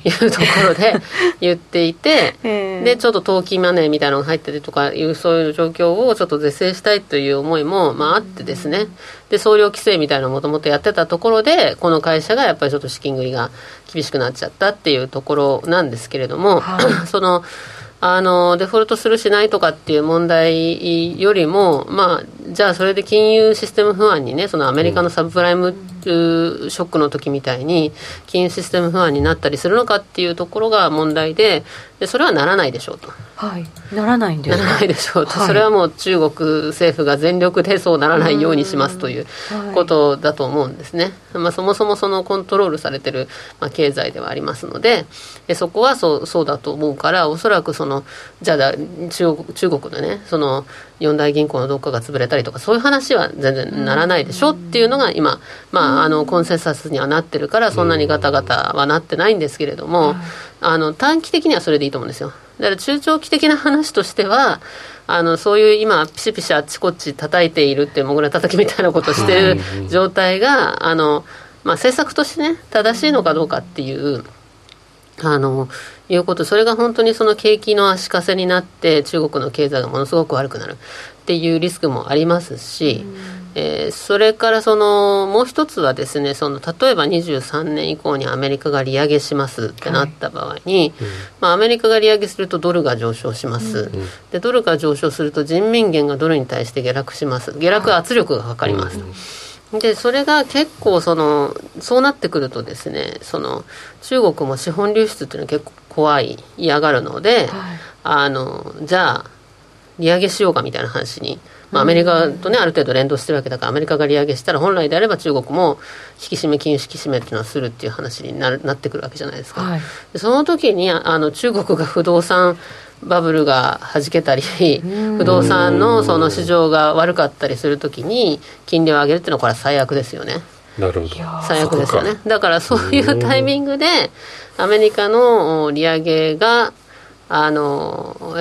いうところで言っていて、でちょっと投機マネーみたいなのが入ってるとかいう、そういう状況をちょっと是正したいという思いも、あってですね、で総量規制みたいなのをもともとやってたところで、この会社がやっぱりちょっと資金繰りが厳しくなっちゃったっていうところなんですけれども、そのデフォルトするしないとかっていう問題よりも、じゃあそれで金融システム不安にね、そのアメリカのサブプライムショックの時みたいに金融システム不安になったりするのかっていうところが問題で、それはならないでしょうと、はい、ならないんです、ね、ならないでしょうと、はい、それはもう中国政府が全力でそうならないようにしますということだと思うんですね、そもそもそのコントロールされてる、経済ではありますので、そこはそうだと思うから、おそらくそのじゃあ中国でね、その四大銀行のどっかが潰れたりとかそういう話は全然ならないでしょっていうのが今、コンセンサスにはなってるから、そんなにガタガタはなってないんですけれども、短期的にはそれでいいと思うんですよ。だから中長期的な話としては、そういう今ピシピシあっちこっち叩いているっていうもぐら叩きみたいなことをしてる状態が、政策としてね正しいのかどうかっていういうこと、それが本当にその景気の足かせになって中国の経済がものすごく悪くなるっていうリスクもありますし、それからそのもう一つはですね、その例えば23年以降にアメリカが利上げしますってなった場合に、アメリカが利上げするとドルが上昇します、でドルが上昇すると人民元がドルに対して下落します、下落圧力がかかります、でそれが結構そうなってくるとですね、その中国も資本流出っていうのは結構嫌がるので、じゃあ利上げしようかみたいな話に、アメリカとねある程度連動してるわけだから、アメリカが利上げしたら本来であれば中国も引き締め、金融引き締めっていうのをするっていう話になってくるわけじゃないですか、でその時に中国が不動産バブルがはじけたり不動産のその市場が悪かったりするときに金利を上げるっていうのはこれは最悪ですよね。なるほど、最悪ですよね。だからそういうタイミングでアメリカの利上げがやっ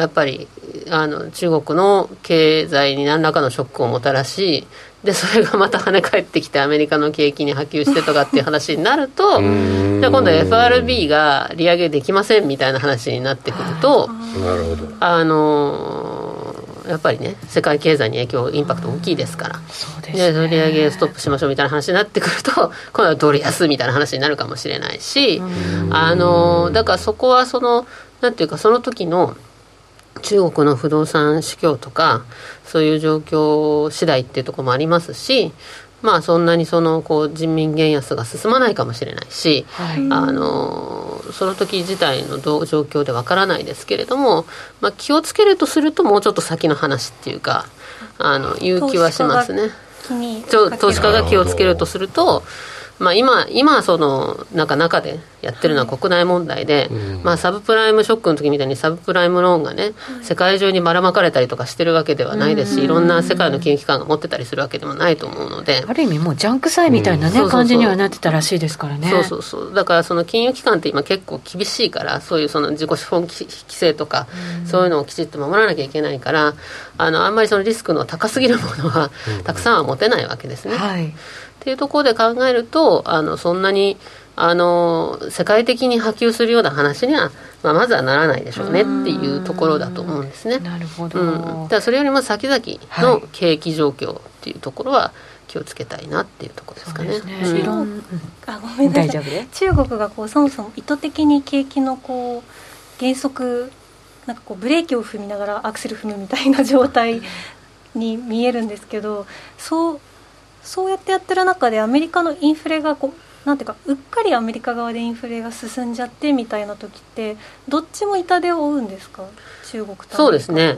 ぱり中国の経済に何らかのショックをもたらし、でそれがまた跳ね返ってきてアメリカの景気に波及してとかっていう話になるとじゃあ今度 FRB が利上げできませんみたいな話になってくると、なるほど、やっぱりね世界経済に影響インパクト大きいですから、そうですね、で利上げストップしましょうみたいな話になってくると今度はドル安みたいな話になるかもしれないし、だからそこはそのなんていうかその時の中国の不動産市況とかそういう状況次第っていうところもありますし、まあそんなにそのこう人民元安が進まないかもしれないし、はい、その時自体の状況でわからないですけれども、まあ、気をつけるとするともうちょっと先の話っていうかいう気はしますね。投資家が気をつけるとすると、まあ、今その中でやってるのは国内問題で、まあ、サブプライムショックの時みたいにサブプライムローンがね世界中にばらまかれたりとかしてるわけではないですし、いろんな世界の金融機関が持ってたりするわけでもないと思うので、ある意味もうジャンク債みたいなね感じにはなってたらしいですからね。そうそうそう、だからその金融機関って今結構厳しいから、そういうその自己資本規制とかそういうのをきちっと守らなきゃいけないから、あんまりそのリスクの高すぎるものはたくさんは持てないわけですね、はい、っていうところで考えるとそんなに世界的に波及するような話には、まあ、まずはならないでしょうねっていうところだと思うんですね。なるほど、うん、だそれよりも先々の景気状況っていうところは気をつけたいなっていうところですかね。中国がこうそもそも意図的に景気のこう減速なんかこうブレーキを踏みながらアクセル踏むみたいな状態に見えるんですけど、そうやってやってる中でアメリカのインフレがこうなんていうかうっかりアメリカ側でインフレが進んじゃってみたいな時ってどっちも痛手を負うんですか、中国とアメリカ。そうですね、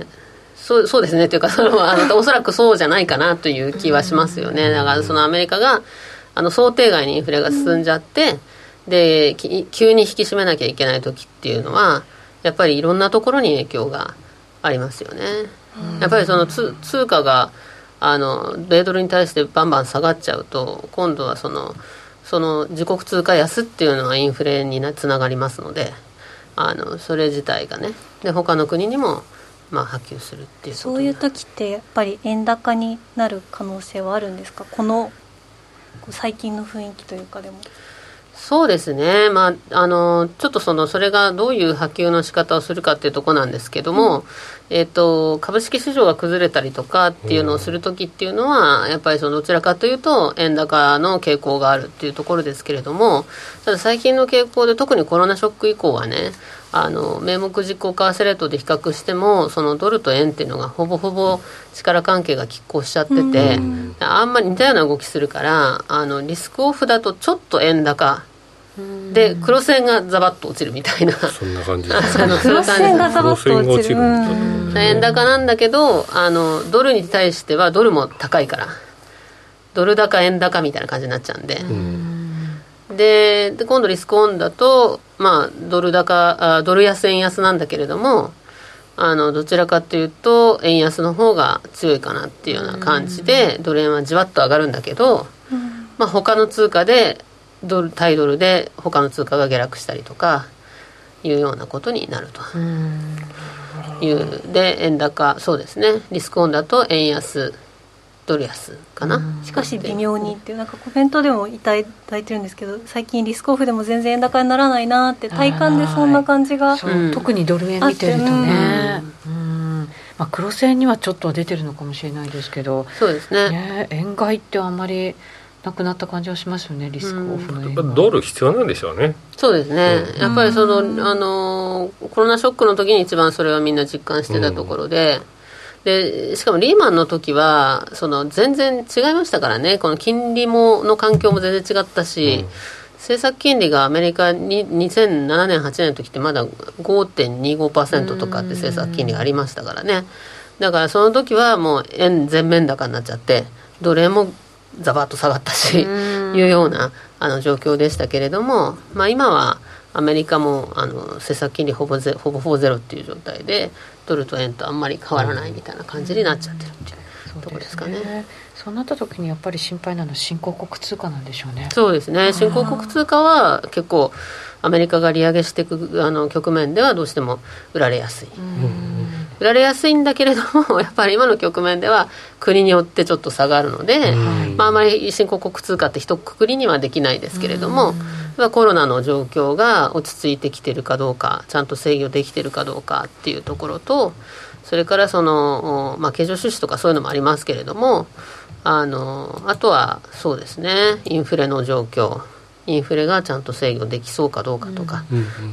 そうですねというかおそらくそうじゃないかなという気はしますよね。だからそのアメリカが想定外にインフレが進んじゃって、うん、で急に引き締めなきゃいけない時っていうのはやっぱりいろんなところに影響がありますよね。やっぱりその通貨が米ドルに対してバンバン下がっちゃうと今度はその自国通貨安っていうのはインフレにつながりますので、それ自体がねで他の国にも、まあ、波及するっていうこと。そういう時ってやっぱり円高になる可能性はあるんですか、この最近の雰囲気というか。でもそうですね、まあ、ちょっとそれがどういう波及の仕方をするかっていうところなんですけども、株式市場が崩れたりとかっていうのをするときっていうのは、やっぱりどちらかというと円高の傾向があるっていうところですけれども、ただ最近の傾向で特にコロナショック以降はね名目実効為替レートで比較してもそのドルと円っていうのがほぼ力関係が拮抗しちゃってて、あんまり似たような動きするからリスクオフだとちょっと円高で黒線がザバッと落ちるみたいな、そんな感じですね黒線がザバッと落ちる、円高なんだけどドルに対してはドルも高いからドル高円高みたいな感じになっちゃうんで、で今度リスクオンだと、まあ、ドル安円安なんだけれどもどちらかというと円安の方が強いかなっていうような感じで、ドル円はじわっと上がるんだけど、まあ、他の通貨で対ドルで他の通貨が下落したりとかいうようなことになるというで、円高そうですねリスクオンだと円安ドル安かな。しかし微妙にっていうなんかコメントでもいただいてるんですけど、最近リスクオフでも全然円高にならないなって体感でそんな感じが、特にドル円見てるとね、まあ、黒線にはちょっと出てるのかもしれないですけど、そうですね、円買いってあんまりなくなった感じはしますよね、リスクオフの円が。ドル必要なんでしょうね。そうですね、やっぱりコロナショックの時に一番それはみんな実感してたところで、でしかもリーマンの時は全然違いましたからね。この金利の環境も全然違ったし、政策金利がアメリカに2007年8年の時ってまだ 5.25% とかって政策金利がありましたからね。だからその時はもう円全面高になっちゃってドル円もザバッと下がったしいうような状況でしたけれども、まあ、今はアメリカも政策金利ほぼゼロっていう状態で、ドルと円とあんまり変わらないみたいな感じになっちゃってるっていうところですかね。そうなった時にやっぱり心配なのは新興国通貨なんでしょうね。そうですね、新興国通貨は結構アメリカが利上げしていく局面ではどうしても売られやすい、売られやすいんだけれども、やっぱり今の局面では国によってちょっと差があるので、あまり新興国通貨って一括りにはできないですけれども、コロナの状況が落ち着いてきてるかどうか、ちゃんと制御できてるかどうかっていうところと、それから経常収支とかそういうのもありますけれども、あとはそうですね、インフレの状況、インフレがちゃんと制御できそうかどうかとか、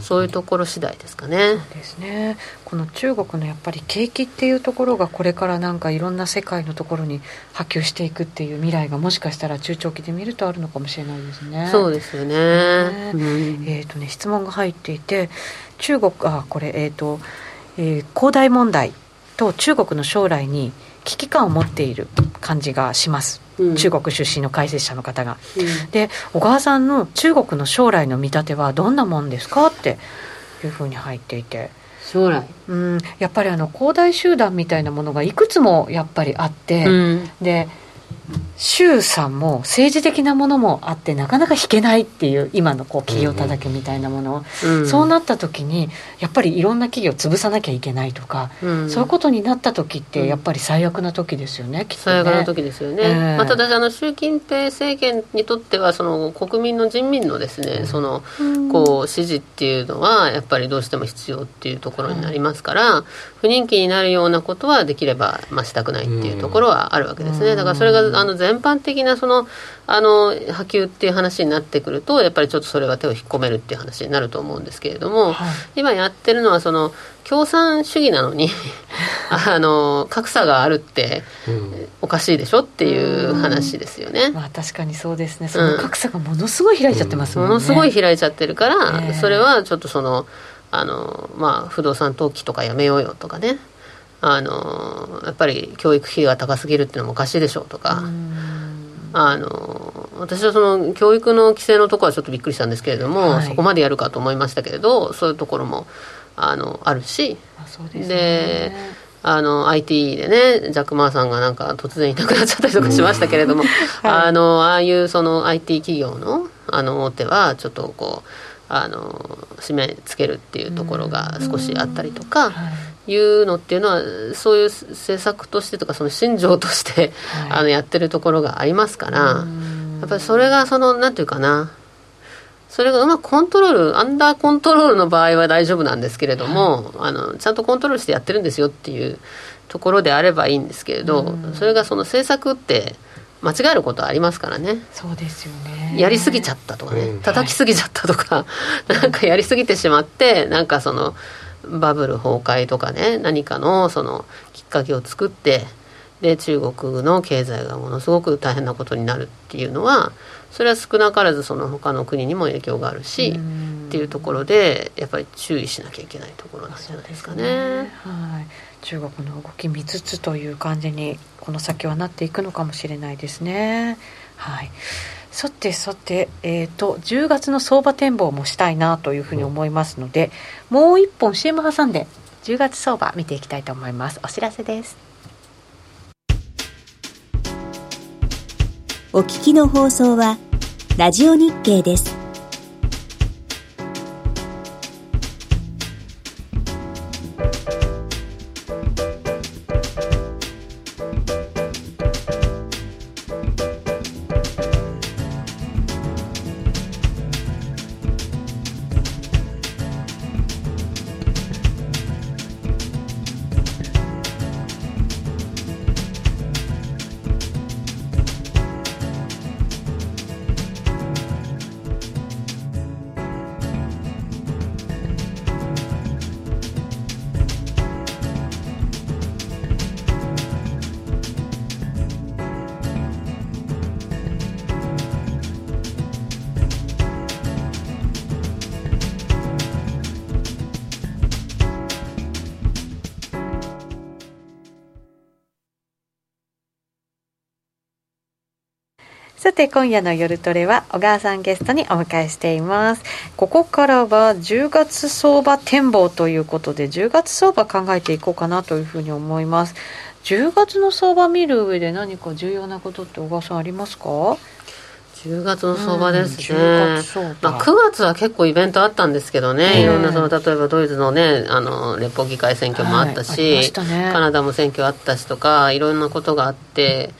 そういうところ次第ですかね。そうですね、この中国のやっぱり景気っていうところがこれからなんかいろんな世界のところに波及していくっていう未来が、もしかしたら中長期で見るとあるのかもしれないですね。そうですよね。質問が入っていて、中国これ恒大問題と中国の将来に危機感を持っている感じがします。中国出身の解説者の方が、で小川さんの中国の将来の見立てはどんなもんですかっていうふうに入っていて、将来、やっぱり恒大集団みたいなものがいくつもやっぱりあって、で習さんも政治的なものもあって、なかなか引けないっていう今のこう企業叩きみたいなものを、そうなった時にやっぱりいろんな企業潰さなきゃいけないとか、そういうことになった時ってやっぱり最悪な時ですよね、きっとね。最悪な時ですよね、ただ習近平政権にとっては国民の人民のですね、支持っていうのはやっぱりどうしても必要っていうところになりますから、不人気になるようなことはできれば、したくないっていうところはあるわけですね。だからそれが全般的な波及っていう話になってくると、やっぱりちょっとそれは手を引っ込めるっていう話になると思うんですけれども、今やってるのは共産主義なのに格差があるっておかしいでしょっていう話ですよね。確かにそうですね。その格差がものすごい開いちゃってますもんね。ものすごい開いちゃってるから、それはちょっと不動産投機とかやめようよとかね、やっぱり教育費が高すぎるっていうのもおかしいでしょうとか、私は教育の規制のところはちょっとびっくりしたんですけれども、そこまでやるかと思いましたけれど、そういうところもあるし、そうですね。でIT でね、ジャック・マーさんがなんか突然いなくなっちゃったりとかしましたけれども、ああいうIT 企業の大手はちょっと締めつけるっていうところが少しあったりとか、いうのっていうのはそういう政策としてとか信条として、やってるところがありますから、やっぱりそれがなんていうかな、それがうまくアンダーコントロールの場合は大丈夫なんですけれども、ちゃんとコントロールしてやってるんですよっていうところであればいいんですけれど、それが政策って間違えることはありますからね。そうですよね。やりすぎちゃったとかね、叩きすぎちゃったとか、なんかやりすぎてしまって、なんかバブル崩壊とかね、何かのきっかけを作って、で中国の経済がものすごく大変なことになるっていうのは、それは少なからず他の国にも影響があるしっていうところで、やっぱり注意しなきゃいけないところなんじゃないですかね。そうですね、中国の動き見つつという感じにこの先はなっていくのかもしれないですね。さて、10月の相場展望もしたいなというふうに思いますので、もう一本 CM 挟んで10月相場見ていきたいと思います。お知らせです。お聞きの放送はラジオ日経です。さて今夜の夜トレは小川さんゲストにお迎えしています。ここからは10月相場展望ということで10月相場考えていこうかなというふうに思います。10月の相場見る上で何か重要なことって小川さんありますか？10月の相場ですね、9月は結構イベントあったんですけどね、いろんなその例えばドイツのね連邦議会選挙もあったし、はい、ありましたね、カナダも選挙あったしとかいろんなことがあって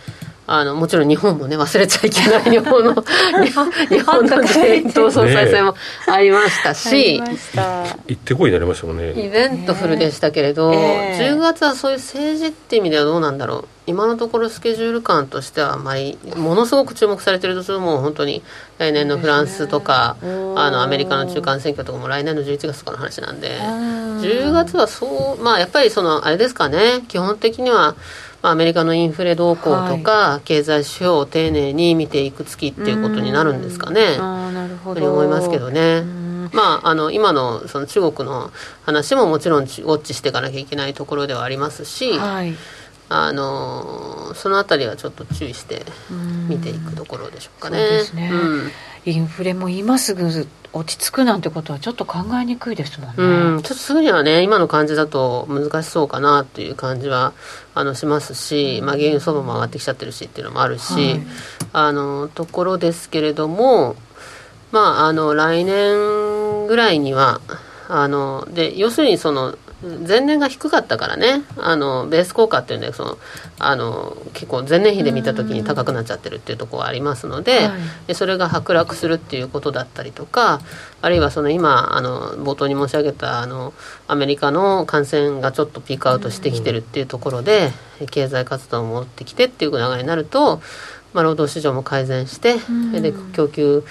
もちろん日本もね忘れちゃいけない日本の自民党総裁選もありましたし、行ってこいになりましたもんね。イベントフルでしたけれど、10月はそういう政治って意味ではどうなんだろう。今のところスケジュール感としてはあまりものすごく注目されているとするもう本当に来年のフランスとか、アメリカの中間選挙とかも来年の11月とかの話なんで、10月はそう、まあ、やっぱりそのあれですかね、基本的にはアメリカのインフレ動向とか、はい、経済指標を丁寧に見ていく月っていうことになるんですかね。なるほどと思いますけどね。まあ、今のその中国の話ももちろんウォッチしていかなきゃいけないところではありますし、はい、そのあたりはちょっと注意して見ていくところでしょうかね。そうですね、インフレも今すぐ落ち着くなんてことはちょっと考えにくいですもんね。ちょっとすぐにはね今の感じだと難しそうかなという感じはしますし、まあ、原油相場も上がってきちゃってるしっていうのもあるし、はい、ところですけれども、まあ、来年ぐらいにはで要するにその前年が低かったからねベース効果っていうんで結構前年比で見た時に高くなっちゃってるっていうところがありますの で、はい、でそれが剥落するっていうことだったりとか、あるいはその今冒頭に申し上げたアメリカの感染がちょっとピークアウトしてきてるっていうところで、経済活動も戻ってきてっていう流れになると、まあ、労働市場も改善して、で供給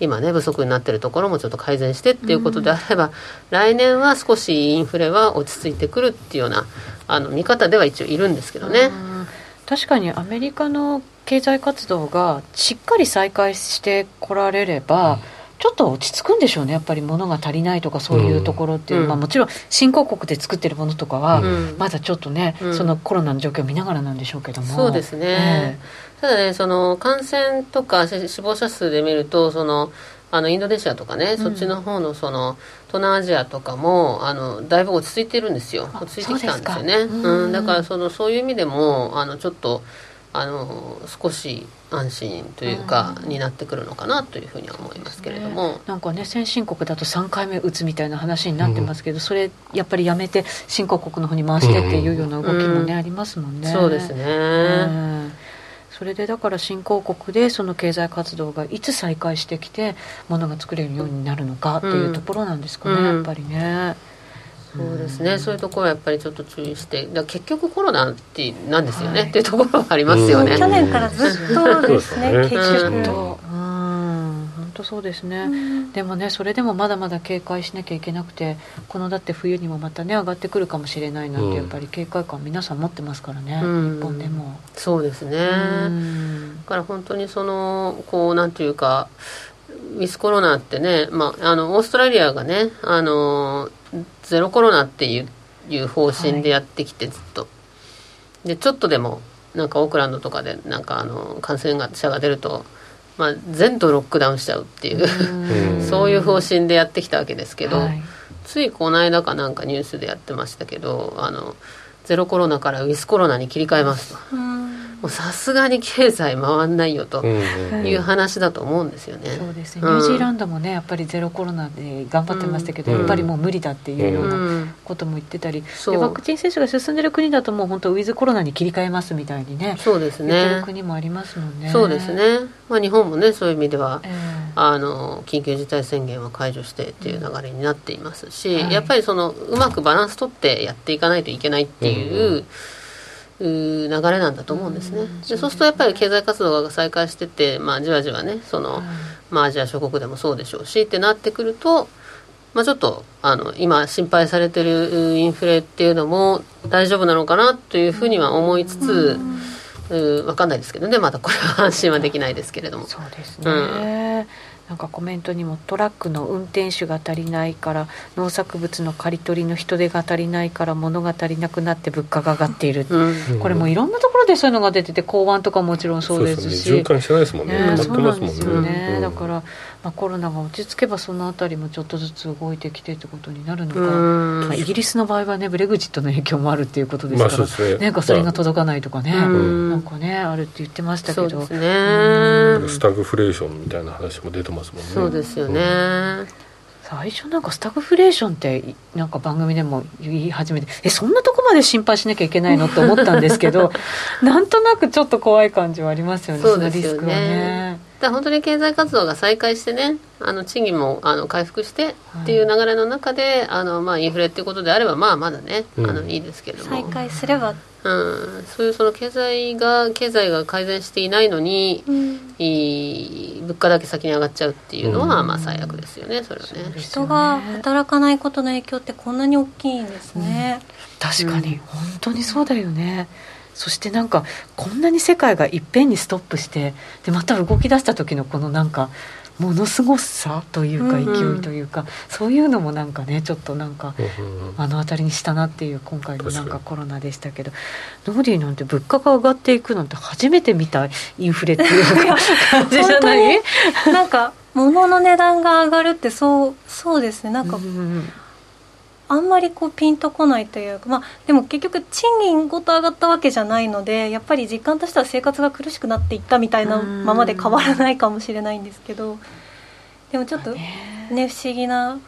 今ね不足になってるところもちょっと改善してっていうことであれば、来年は少しインフレは落ち着いてくるっていうような見方では一応いるんですけどね。確かにアメリカの経済活動がしっかり再開してこられれば、ちょっと落ち着くんでしょうね。やっぱり物が足りないとかそういうところっていう、まあ、もちろん新興国で作ってるものとかはまだちょっとね、そのコロナの状況を見ながらなんでしょうけども。そうですね、ただね、その感染とか死亡者数で見ると、インドネシアとかね、そっちの方のその東南アジアとかもだいぶ落ち着いてるんですよ。落ち着いてきたんですよね。だからそういう意味でもちょっと少し安心というか、になってくるのかなというふうには思いますけれども、なんかね先進国だと3回目打つみたいな話になってますけど、それやっぱりやめて新興国の方に回してっていうような動きもね、ありますもんね。そうですね、それでだから新興国でその経済活動がいつ再開してきて物が作れるようになるのかっていうところなんですかね、やっぱりね。そうですね、そういうところはやっぱりちょっと注意して、だ結局コロナってなんですよね、っていうところはありますよね。去年からずっとですね結局そうですね、でもねそれでもまだまだ警戒しなきゃいけなくて、だって冬にもまたね上がってくるかもしれないなんて、やっぱり警戒感皆さん持ってますからね、日本でも。そうですね、だから本当になんていうかウィズコロナってね、まあ、オーストラリアがねゼロコロナっていう方針でやってきてずっと、はい、でちょっとでもなんかオークランドとかでなんか感染者が出るとまあ、全土ロックダウンしちゃうっていうそういう方針でやってきたわけですけど、はい、ついこの間かなんかニュースでやってましたけどゼロコロナからウィズコロナに切り替えますと、もうさすがに経済回んないよという話だと思うんですよね。そうですね、ニュージーランドもねやっぱりゼロコロナで頑張ってましたけど、やっぱりもう無理だっていうようなことも言ってたり、でワクチン接種が進んでる国だともう本当ウィズコロナに切り替えますみたいにね、そうですね、言ってる国もありますもんね。そうですね、まあ、日本もねそういう意味では、緊急事態宣言は解除してっていう流れになっていますし、やっぱりうまくバランス取ってやっていかないといけないっていう流れなんだと思うんですね。でそうするとやっぱり経済活動が再開してて、まあ、じわじわねまあ、アジア諸国でもそうでしょうしってなってくると、まあ、ちょっと今心配されてるインフレっていうのも大丈夫なのかなというふうには思いつつ、分かんないですけどね、まだこれは安心はできないですけれども。そうですね、なんかコメントにもトラックの運転手が足りないから農作物の刈り取りの人手が足りないから物が足りなくなって物価が上がっている、うん、これもいろんなところでそういうのが出てて港湾とか もちろんそうですし、そうですね、循環してないですもんね、止まってますもんね。だから、まあ、コロナが落ち着けばそのあたりもちょっとずつ動いてきてってことになるのか、まあ、イギリスの場合はねブレグジットの影響もあるっていうことですから、まあそうですね、ガソリンが届かないとかね、うん、なんかねあるって言ってましたけど、そうですね、うん、スタグフレーションみたいな話も出てますもんね。そうですよね、うん、最初なんかスタグフレーションってなんか番組でも言い始めてそんなとこまで心配しなきゃいけないのと思ったんですけどなんとなくちょっと怖い感じはありますよね。そうですよね、そのリスクはね。だ本当に経済活動が再開してね、賃金も回復してっていう流れの中で、はい、まあ、インフレっていうことであれば、まあ、まだね、うん、いいですけども、再開すれば、うん、そういうその経済が改善していないのに、うん、物価だけ先に上がっちゃうっていうのは、うん、まあ、最悪ですよね、それはね。そうですよね。人が働かないことの影響ってこんなに大きいんですね、うん、確かに、うん、本当にそうだよね。そしてなんかこんなに世界がいっぺんにストップしてでまた動き出した時のこのなんかものすごさというか勢いというか、うんうん、そういうのもなんかねちょっとなんか目の当たりにしたなっていう今回のなんかコロナでしたけど、ノーディーなんて物価が上がっていくなんて初めて見たインフレっていう感じじゃない？本当になんか物の値段が上がるってそうですね、なんか、うん、あんまりこうピンとこないというか、まあ、でも結局賃金ごと上がったわけじゃないのでやっぱり実感としては生活が苦しくなっていったみたいなままで変わらないかもしれないんですけど、でもちょっとね不思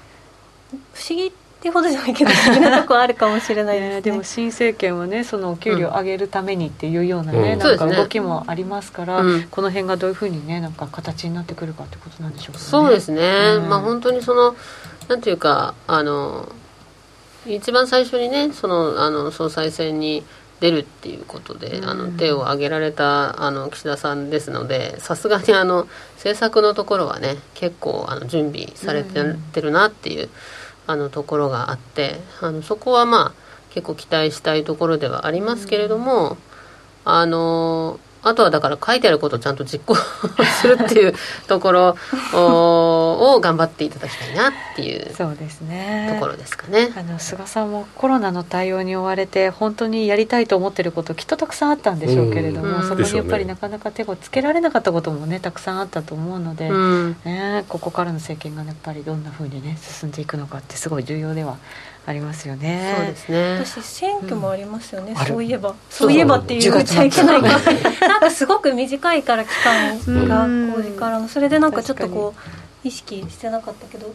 議っていうほどじゃないけど不思議なところあるかもしれないですね。でも新政権はねそのお給料上げるためにっていうようなね、うん、なんか動きもありますから、うん、この辺がどういうふうにねなんか形になってくるかってことなんでしょうかね。そうですね、まあ、本当にそのなんていうか一番最初にねその総裁選に出るっていうことで手を挙げられた岸田さんですので、さすがに政策のところはね結構準備されてるなっていうところがあって、そこはまあ結構期待したいところではありますけれども、あとはだから書いてあることをちゃんと実行するっていうところを頑張っていただきたいなっていうそうですねところですかね。菅さんもコロナの対応に追われて本当にやりたいと思ってることきっとたくさんあったんでしょうけれども、そこにやっぱりなかなか手をつけられなかったこともねたくさんあったと思うので、ここからの政権がやっぱりどんな風にね進んでいくのかってすごい重要ではありますよね。そうですね、私選挙もありますよね、うん、そういえばって言っちゃいけないかなんかすごく短いから期間が、うん、これからのそれでなんかちょっとこう意識してなかったけど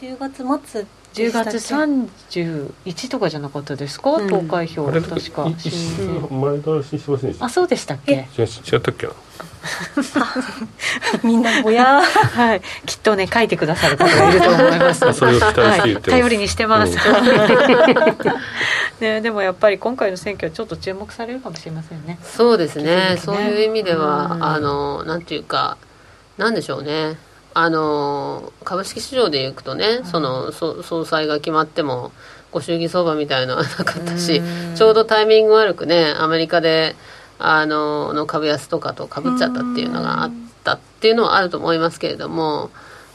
10月末10月31とかじゃなかったですか、うん、投開票確か一週前倒ししませんでした？あ、そうでしたっけ？違ったっけなみんなぼや、はい、きっとね書いてくださる方がいると思いますそれを期待して言ってます、はい、頼りにしてます、うんね、でもやっぱり今回の選挙はちょっと注目されるかもしれませんね。そうです ねそういう意味では、うん、なんていうかなんでしょうね、株式市場でいくとね、はい、総裁が決まってもご祝儀相場みたいなのはなかったし、ちょうどタイミング悪くねアメリカでの株安とかと被っちゃったっていうのがあったっていうのはあると思いますけれども、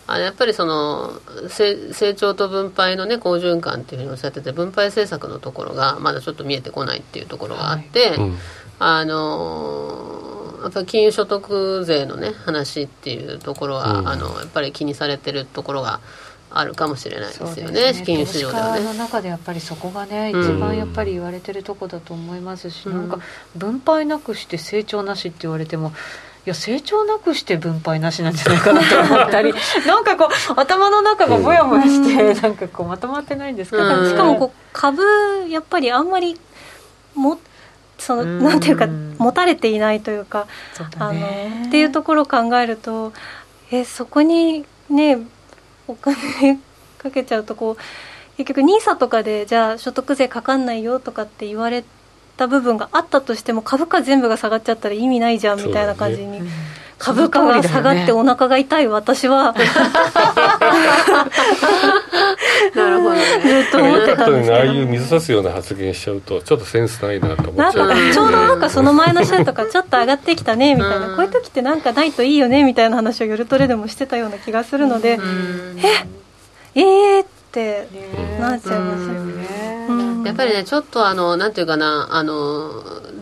やっぱりその成長と分配のね好循環っていうふうにおっしゃってて、分配政策のところがまだちょっと見えてこないっていうところがあって、はい、うん、やっぱり金融所得税のね話っていうところは、うん、やっぱり気にされてるところがあるかもしれないですよね。金融市場ではね、投資家の中でやっぱりそこがね、うん、一番やっぱり言われてるとこだと思いますし、うん、なんか分配なくして成長なしって言われても、いや成長なくして分配なしなんじゃないかなと思ったりなんかこう頭の中がぼやぼやして、うん、なんかこうまとまってないんですけど、うん、しかもこう株やっぱりあんまりそのなんていうか持たれていないというか、そうだね、っていうところを考えると、そこにねお金かけちゃうと、こう結局 NISA とかでじゃあ所得税かかんないよとかって言われた部分があったとしても、株価全部が下がっちゃったら意味ないじゃんみたいな感じに、株価が下がってお腹が痛い私はなるほどね。ずっと思ってたんですけど、ああいう水差すような発言しちゃうとちょっとセンスないなと思っちゃう。ちょうどなんかその前の週とかちょっと上がってきたねみたいな、こういう時ってなんかないといいよねみたいな話を夜トレでもしてたような気がするので、ってなっちゃいますよね。やっぱりね、ちょっとなんていうかな、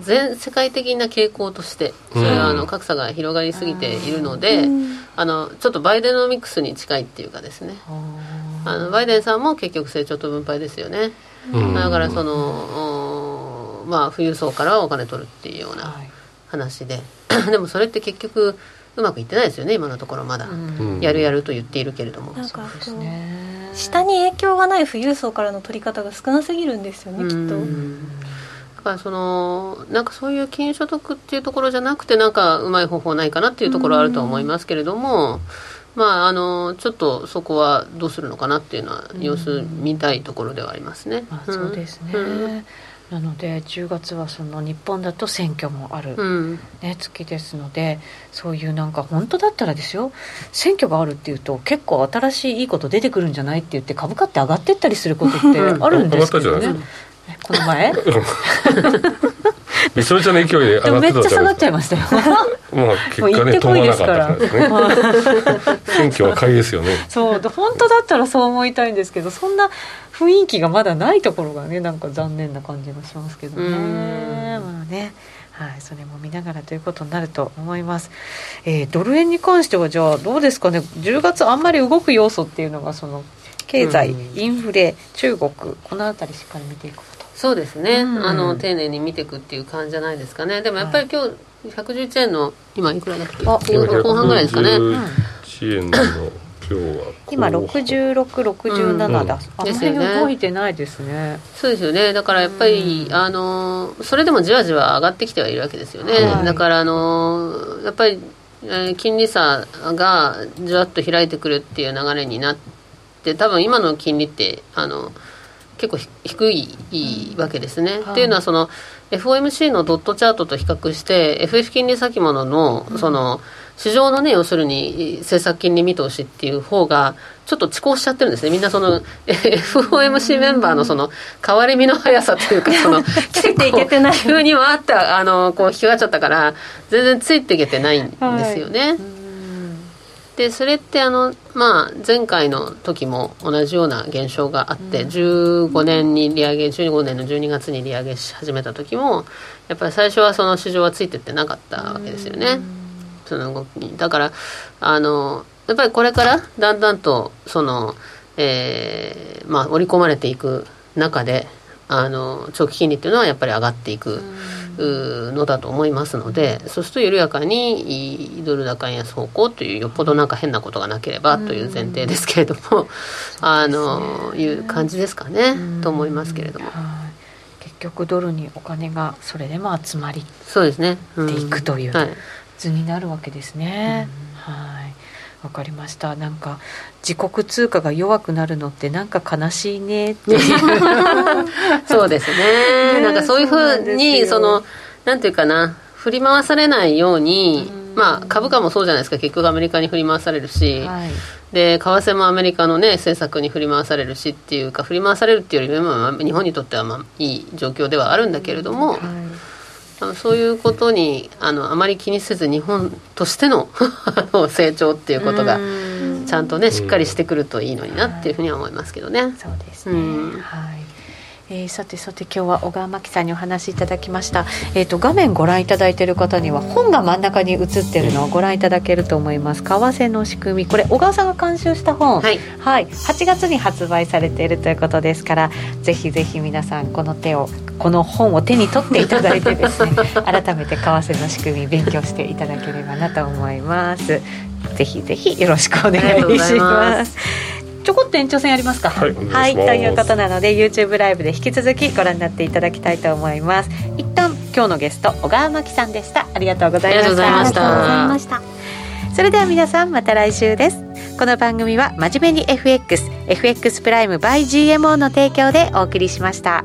全世界的な傾向としてそれは格差が広がりすぎているので、ちょっとバイデノミクスに近いっていうかですね、バイデンさんも結局成長と分配ですよね。だからその、富裕層からお金取るっていうような話で、でもそれって結局うまくいってないですよね、今のところまだ。やるやると言っているけれども、そうですね、下に影響がない富裕層からの取り方が少なすぎるんですよね、きっと。だからなんかそういう金所得っていうところじゃなくて、なんかうまい方法ないかなっていうところはあるとは思いますけれども、ちょっとそこはどうするのかなっていうのは様子見たいところではありますね。そうですね。なので10月はその日本だと選挙もある、月ですので、そういうなんか本当だったらですよ、選挙があるっていうと結構新しいいいこと出てくるんじゃないって言って株価って上がってったりすることってあるんですけどね。この前めちゃめちゃな勢いで上がってた。めっちゃ下がっちゃいましたよ。結果ね、飛ばなかったですね。選挙は買いですよね。そう、本当だったらそう思いたいんですけど、そんな雰囲気がまだないところがね、なんか残念な感じがしますけどね。はい、それも見ながらということになると思います。ドル円に関してはじゃあどうですかね。10月あんまり動く要素っていうのがその経済、インフレ、中国、このあたりしっかり見ていくこと。そうですね、丁寧に見ていくっていう感じじゃないですかね。でもやっぱり今日111円の今いくらだっけ、後半ぐらいですかね。111円の今日は今66、67だ、あんまり動いてないですね。そうですよね。だからやっぱり、それでもじわじわ上がってきてはいるわけですよね、だからやっぱり、金利差がじわっと開いてくるっていう流れになって、多分今の金利って結構低いわけですね。というのはその FOMC のドットチャートと比較して FF 金利先物 その市場のね、要するに政策金利見通しっていう方がちょっと遅行しちゃってるんですね。みんなその FOMC メンバーのその変わり身の速さというか、そのついていけてない、急にわーって引き上がっちゃったから全然ついていけてないんですよね。でそれって前回の時も同じような現象があって、15年の12月に利上げし始めた時もやっぱり最初はその市場はついてってなかったわけですよね、その動きに。だからやっぱりこれからだんだんとその、織り込まれていく中で長期金利っていうのはやっぱり上がっていくのだと思いますので、そうすると緩やかにドル高円安方向という、よっぽどなんか変なことがなければという前提ですけれども、いう感じですかねと思いますけれども、結局ドルにお金がそれでも集まりそうですね、っていくという図になるわけですね。わかりました。なんか自国通貨が弱くなるのってなんか悲しいねってそうですね。なんかそういうふうになんていうかな、振り回されないように、株価もそうじゃないですか、結局アメリカに振り回されるし、で為替もアメリカの、政策に振り回されるしっていうか、振り回されるっていうよりも、日本にとっては、いい状況ではあるんだけれども、そういうことにあまり気にせず、日本としての成長っていうことがちゃんとね、しっかりしてくるといいのになっていうふうには思いますけどね。そうですね、さて今日は小川真紀さんにお話いただきました。画面ご覧いただいている方には本が真ん中に映っているのをご覧いただけると思います。為替の仕組み、これ小川さんが監修した本、8月に発売されているということですから、ぜひぜひ皆さんこの本を手に取っていただいてですね改めて為替の仕組み勉強していただければなと思います。ぜひぜひよろしくお願いします。ちょこっと延長戦やりますか。ということなので YouTube ライブで引き続きご覧になっていただきたいと思います。一旦今日のゲスト小川真紀さんでした。ありがとうございました。ありがとうございました。それでは皆さんまた来週です。この番組は真面目に FX プライム by GMO の提供でお送りしました。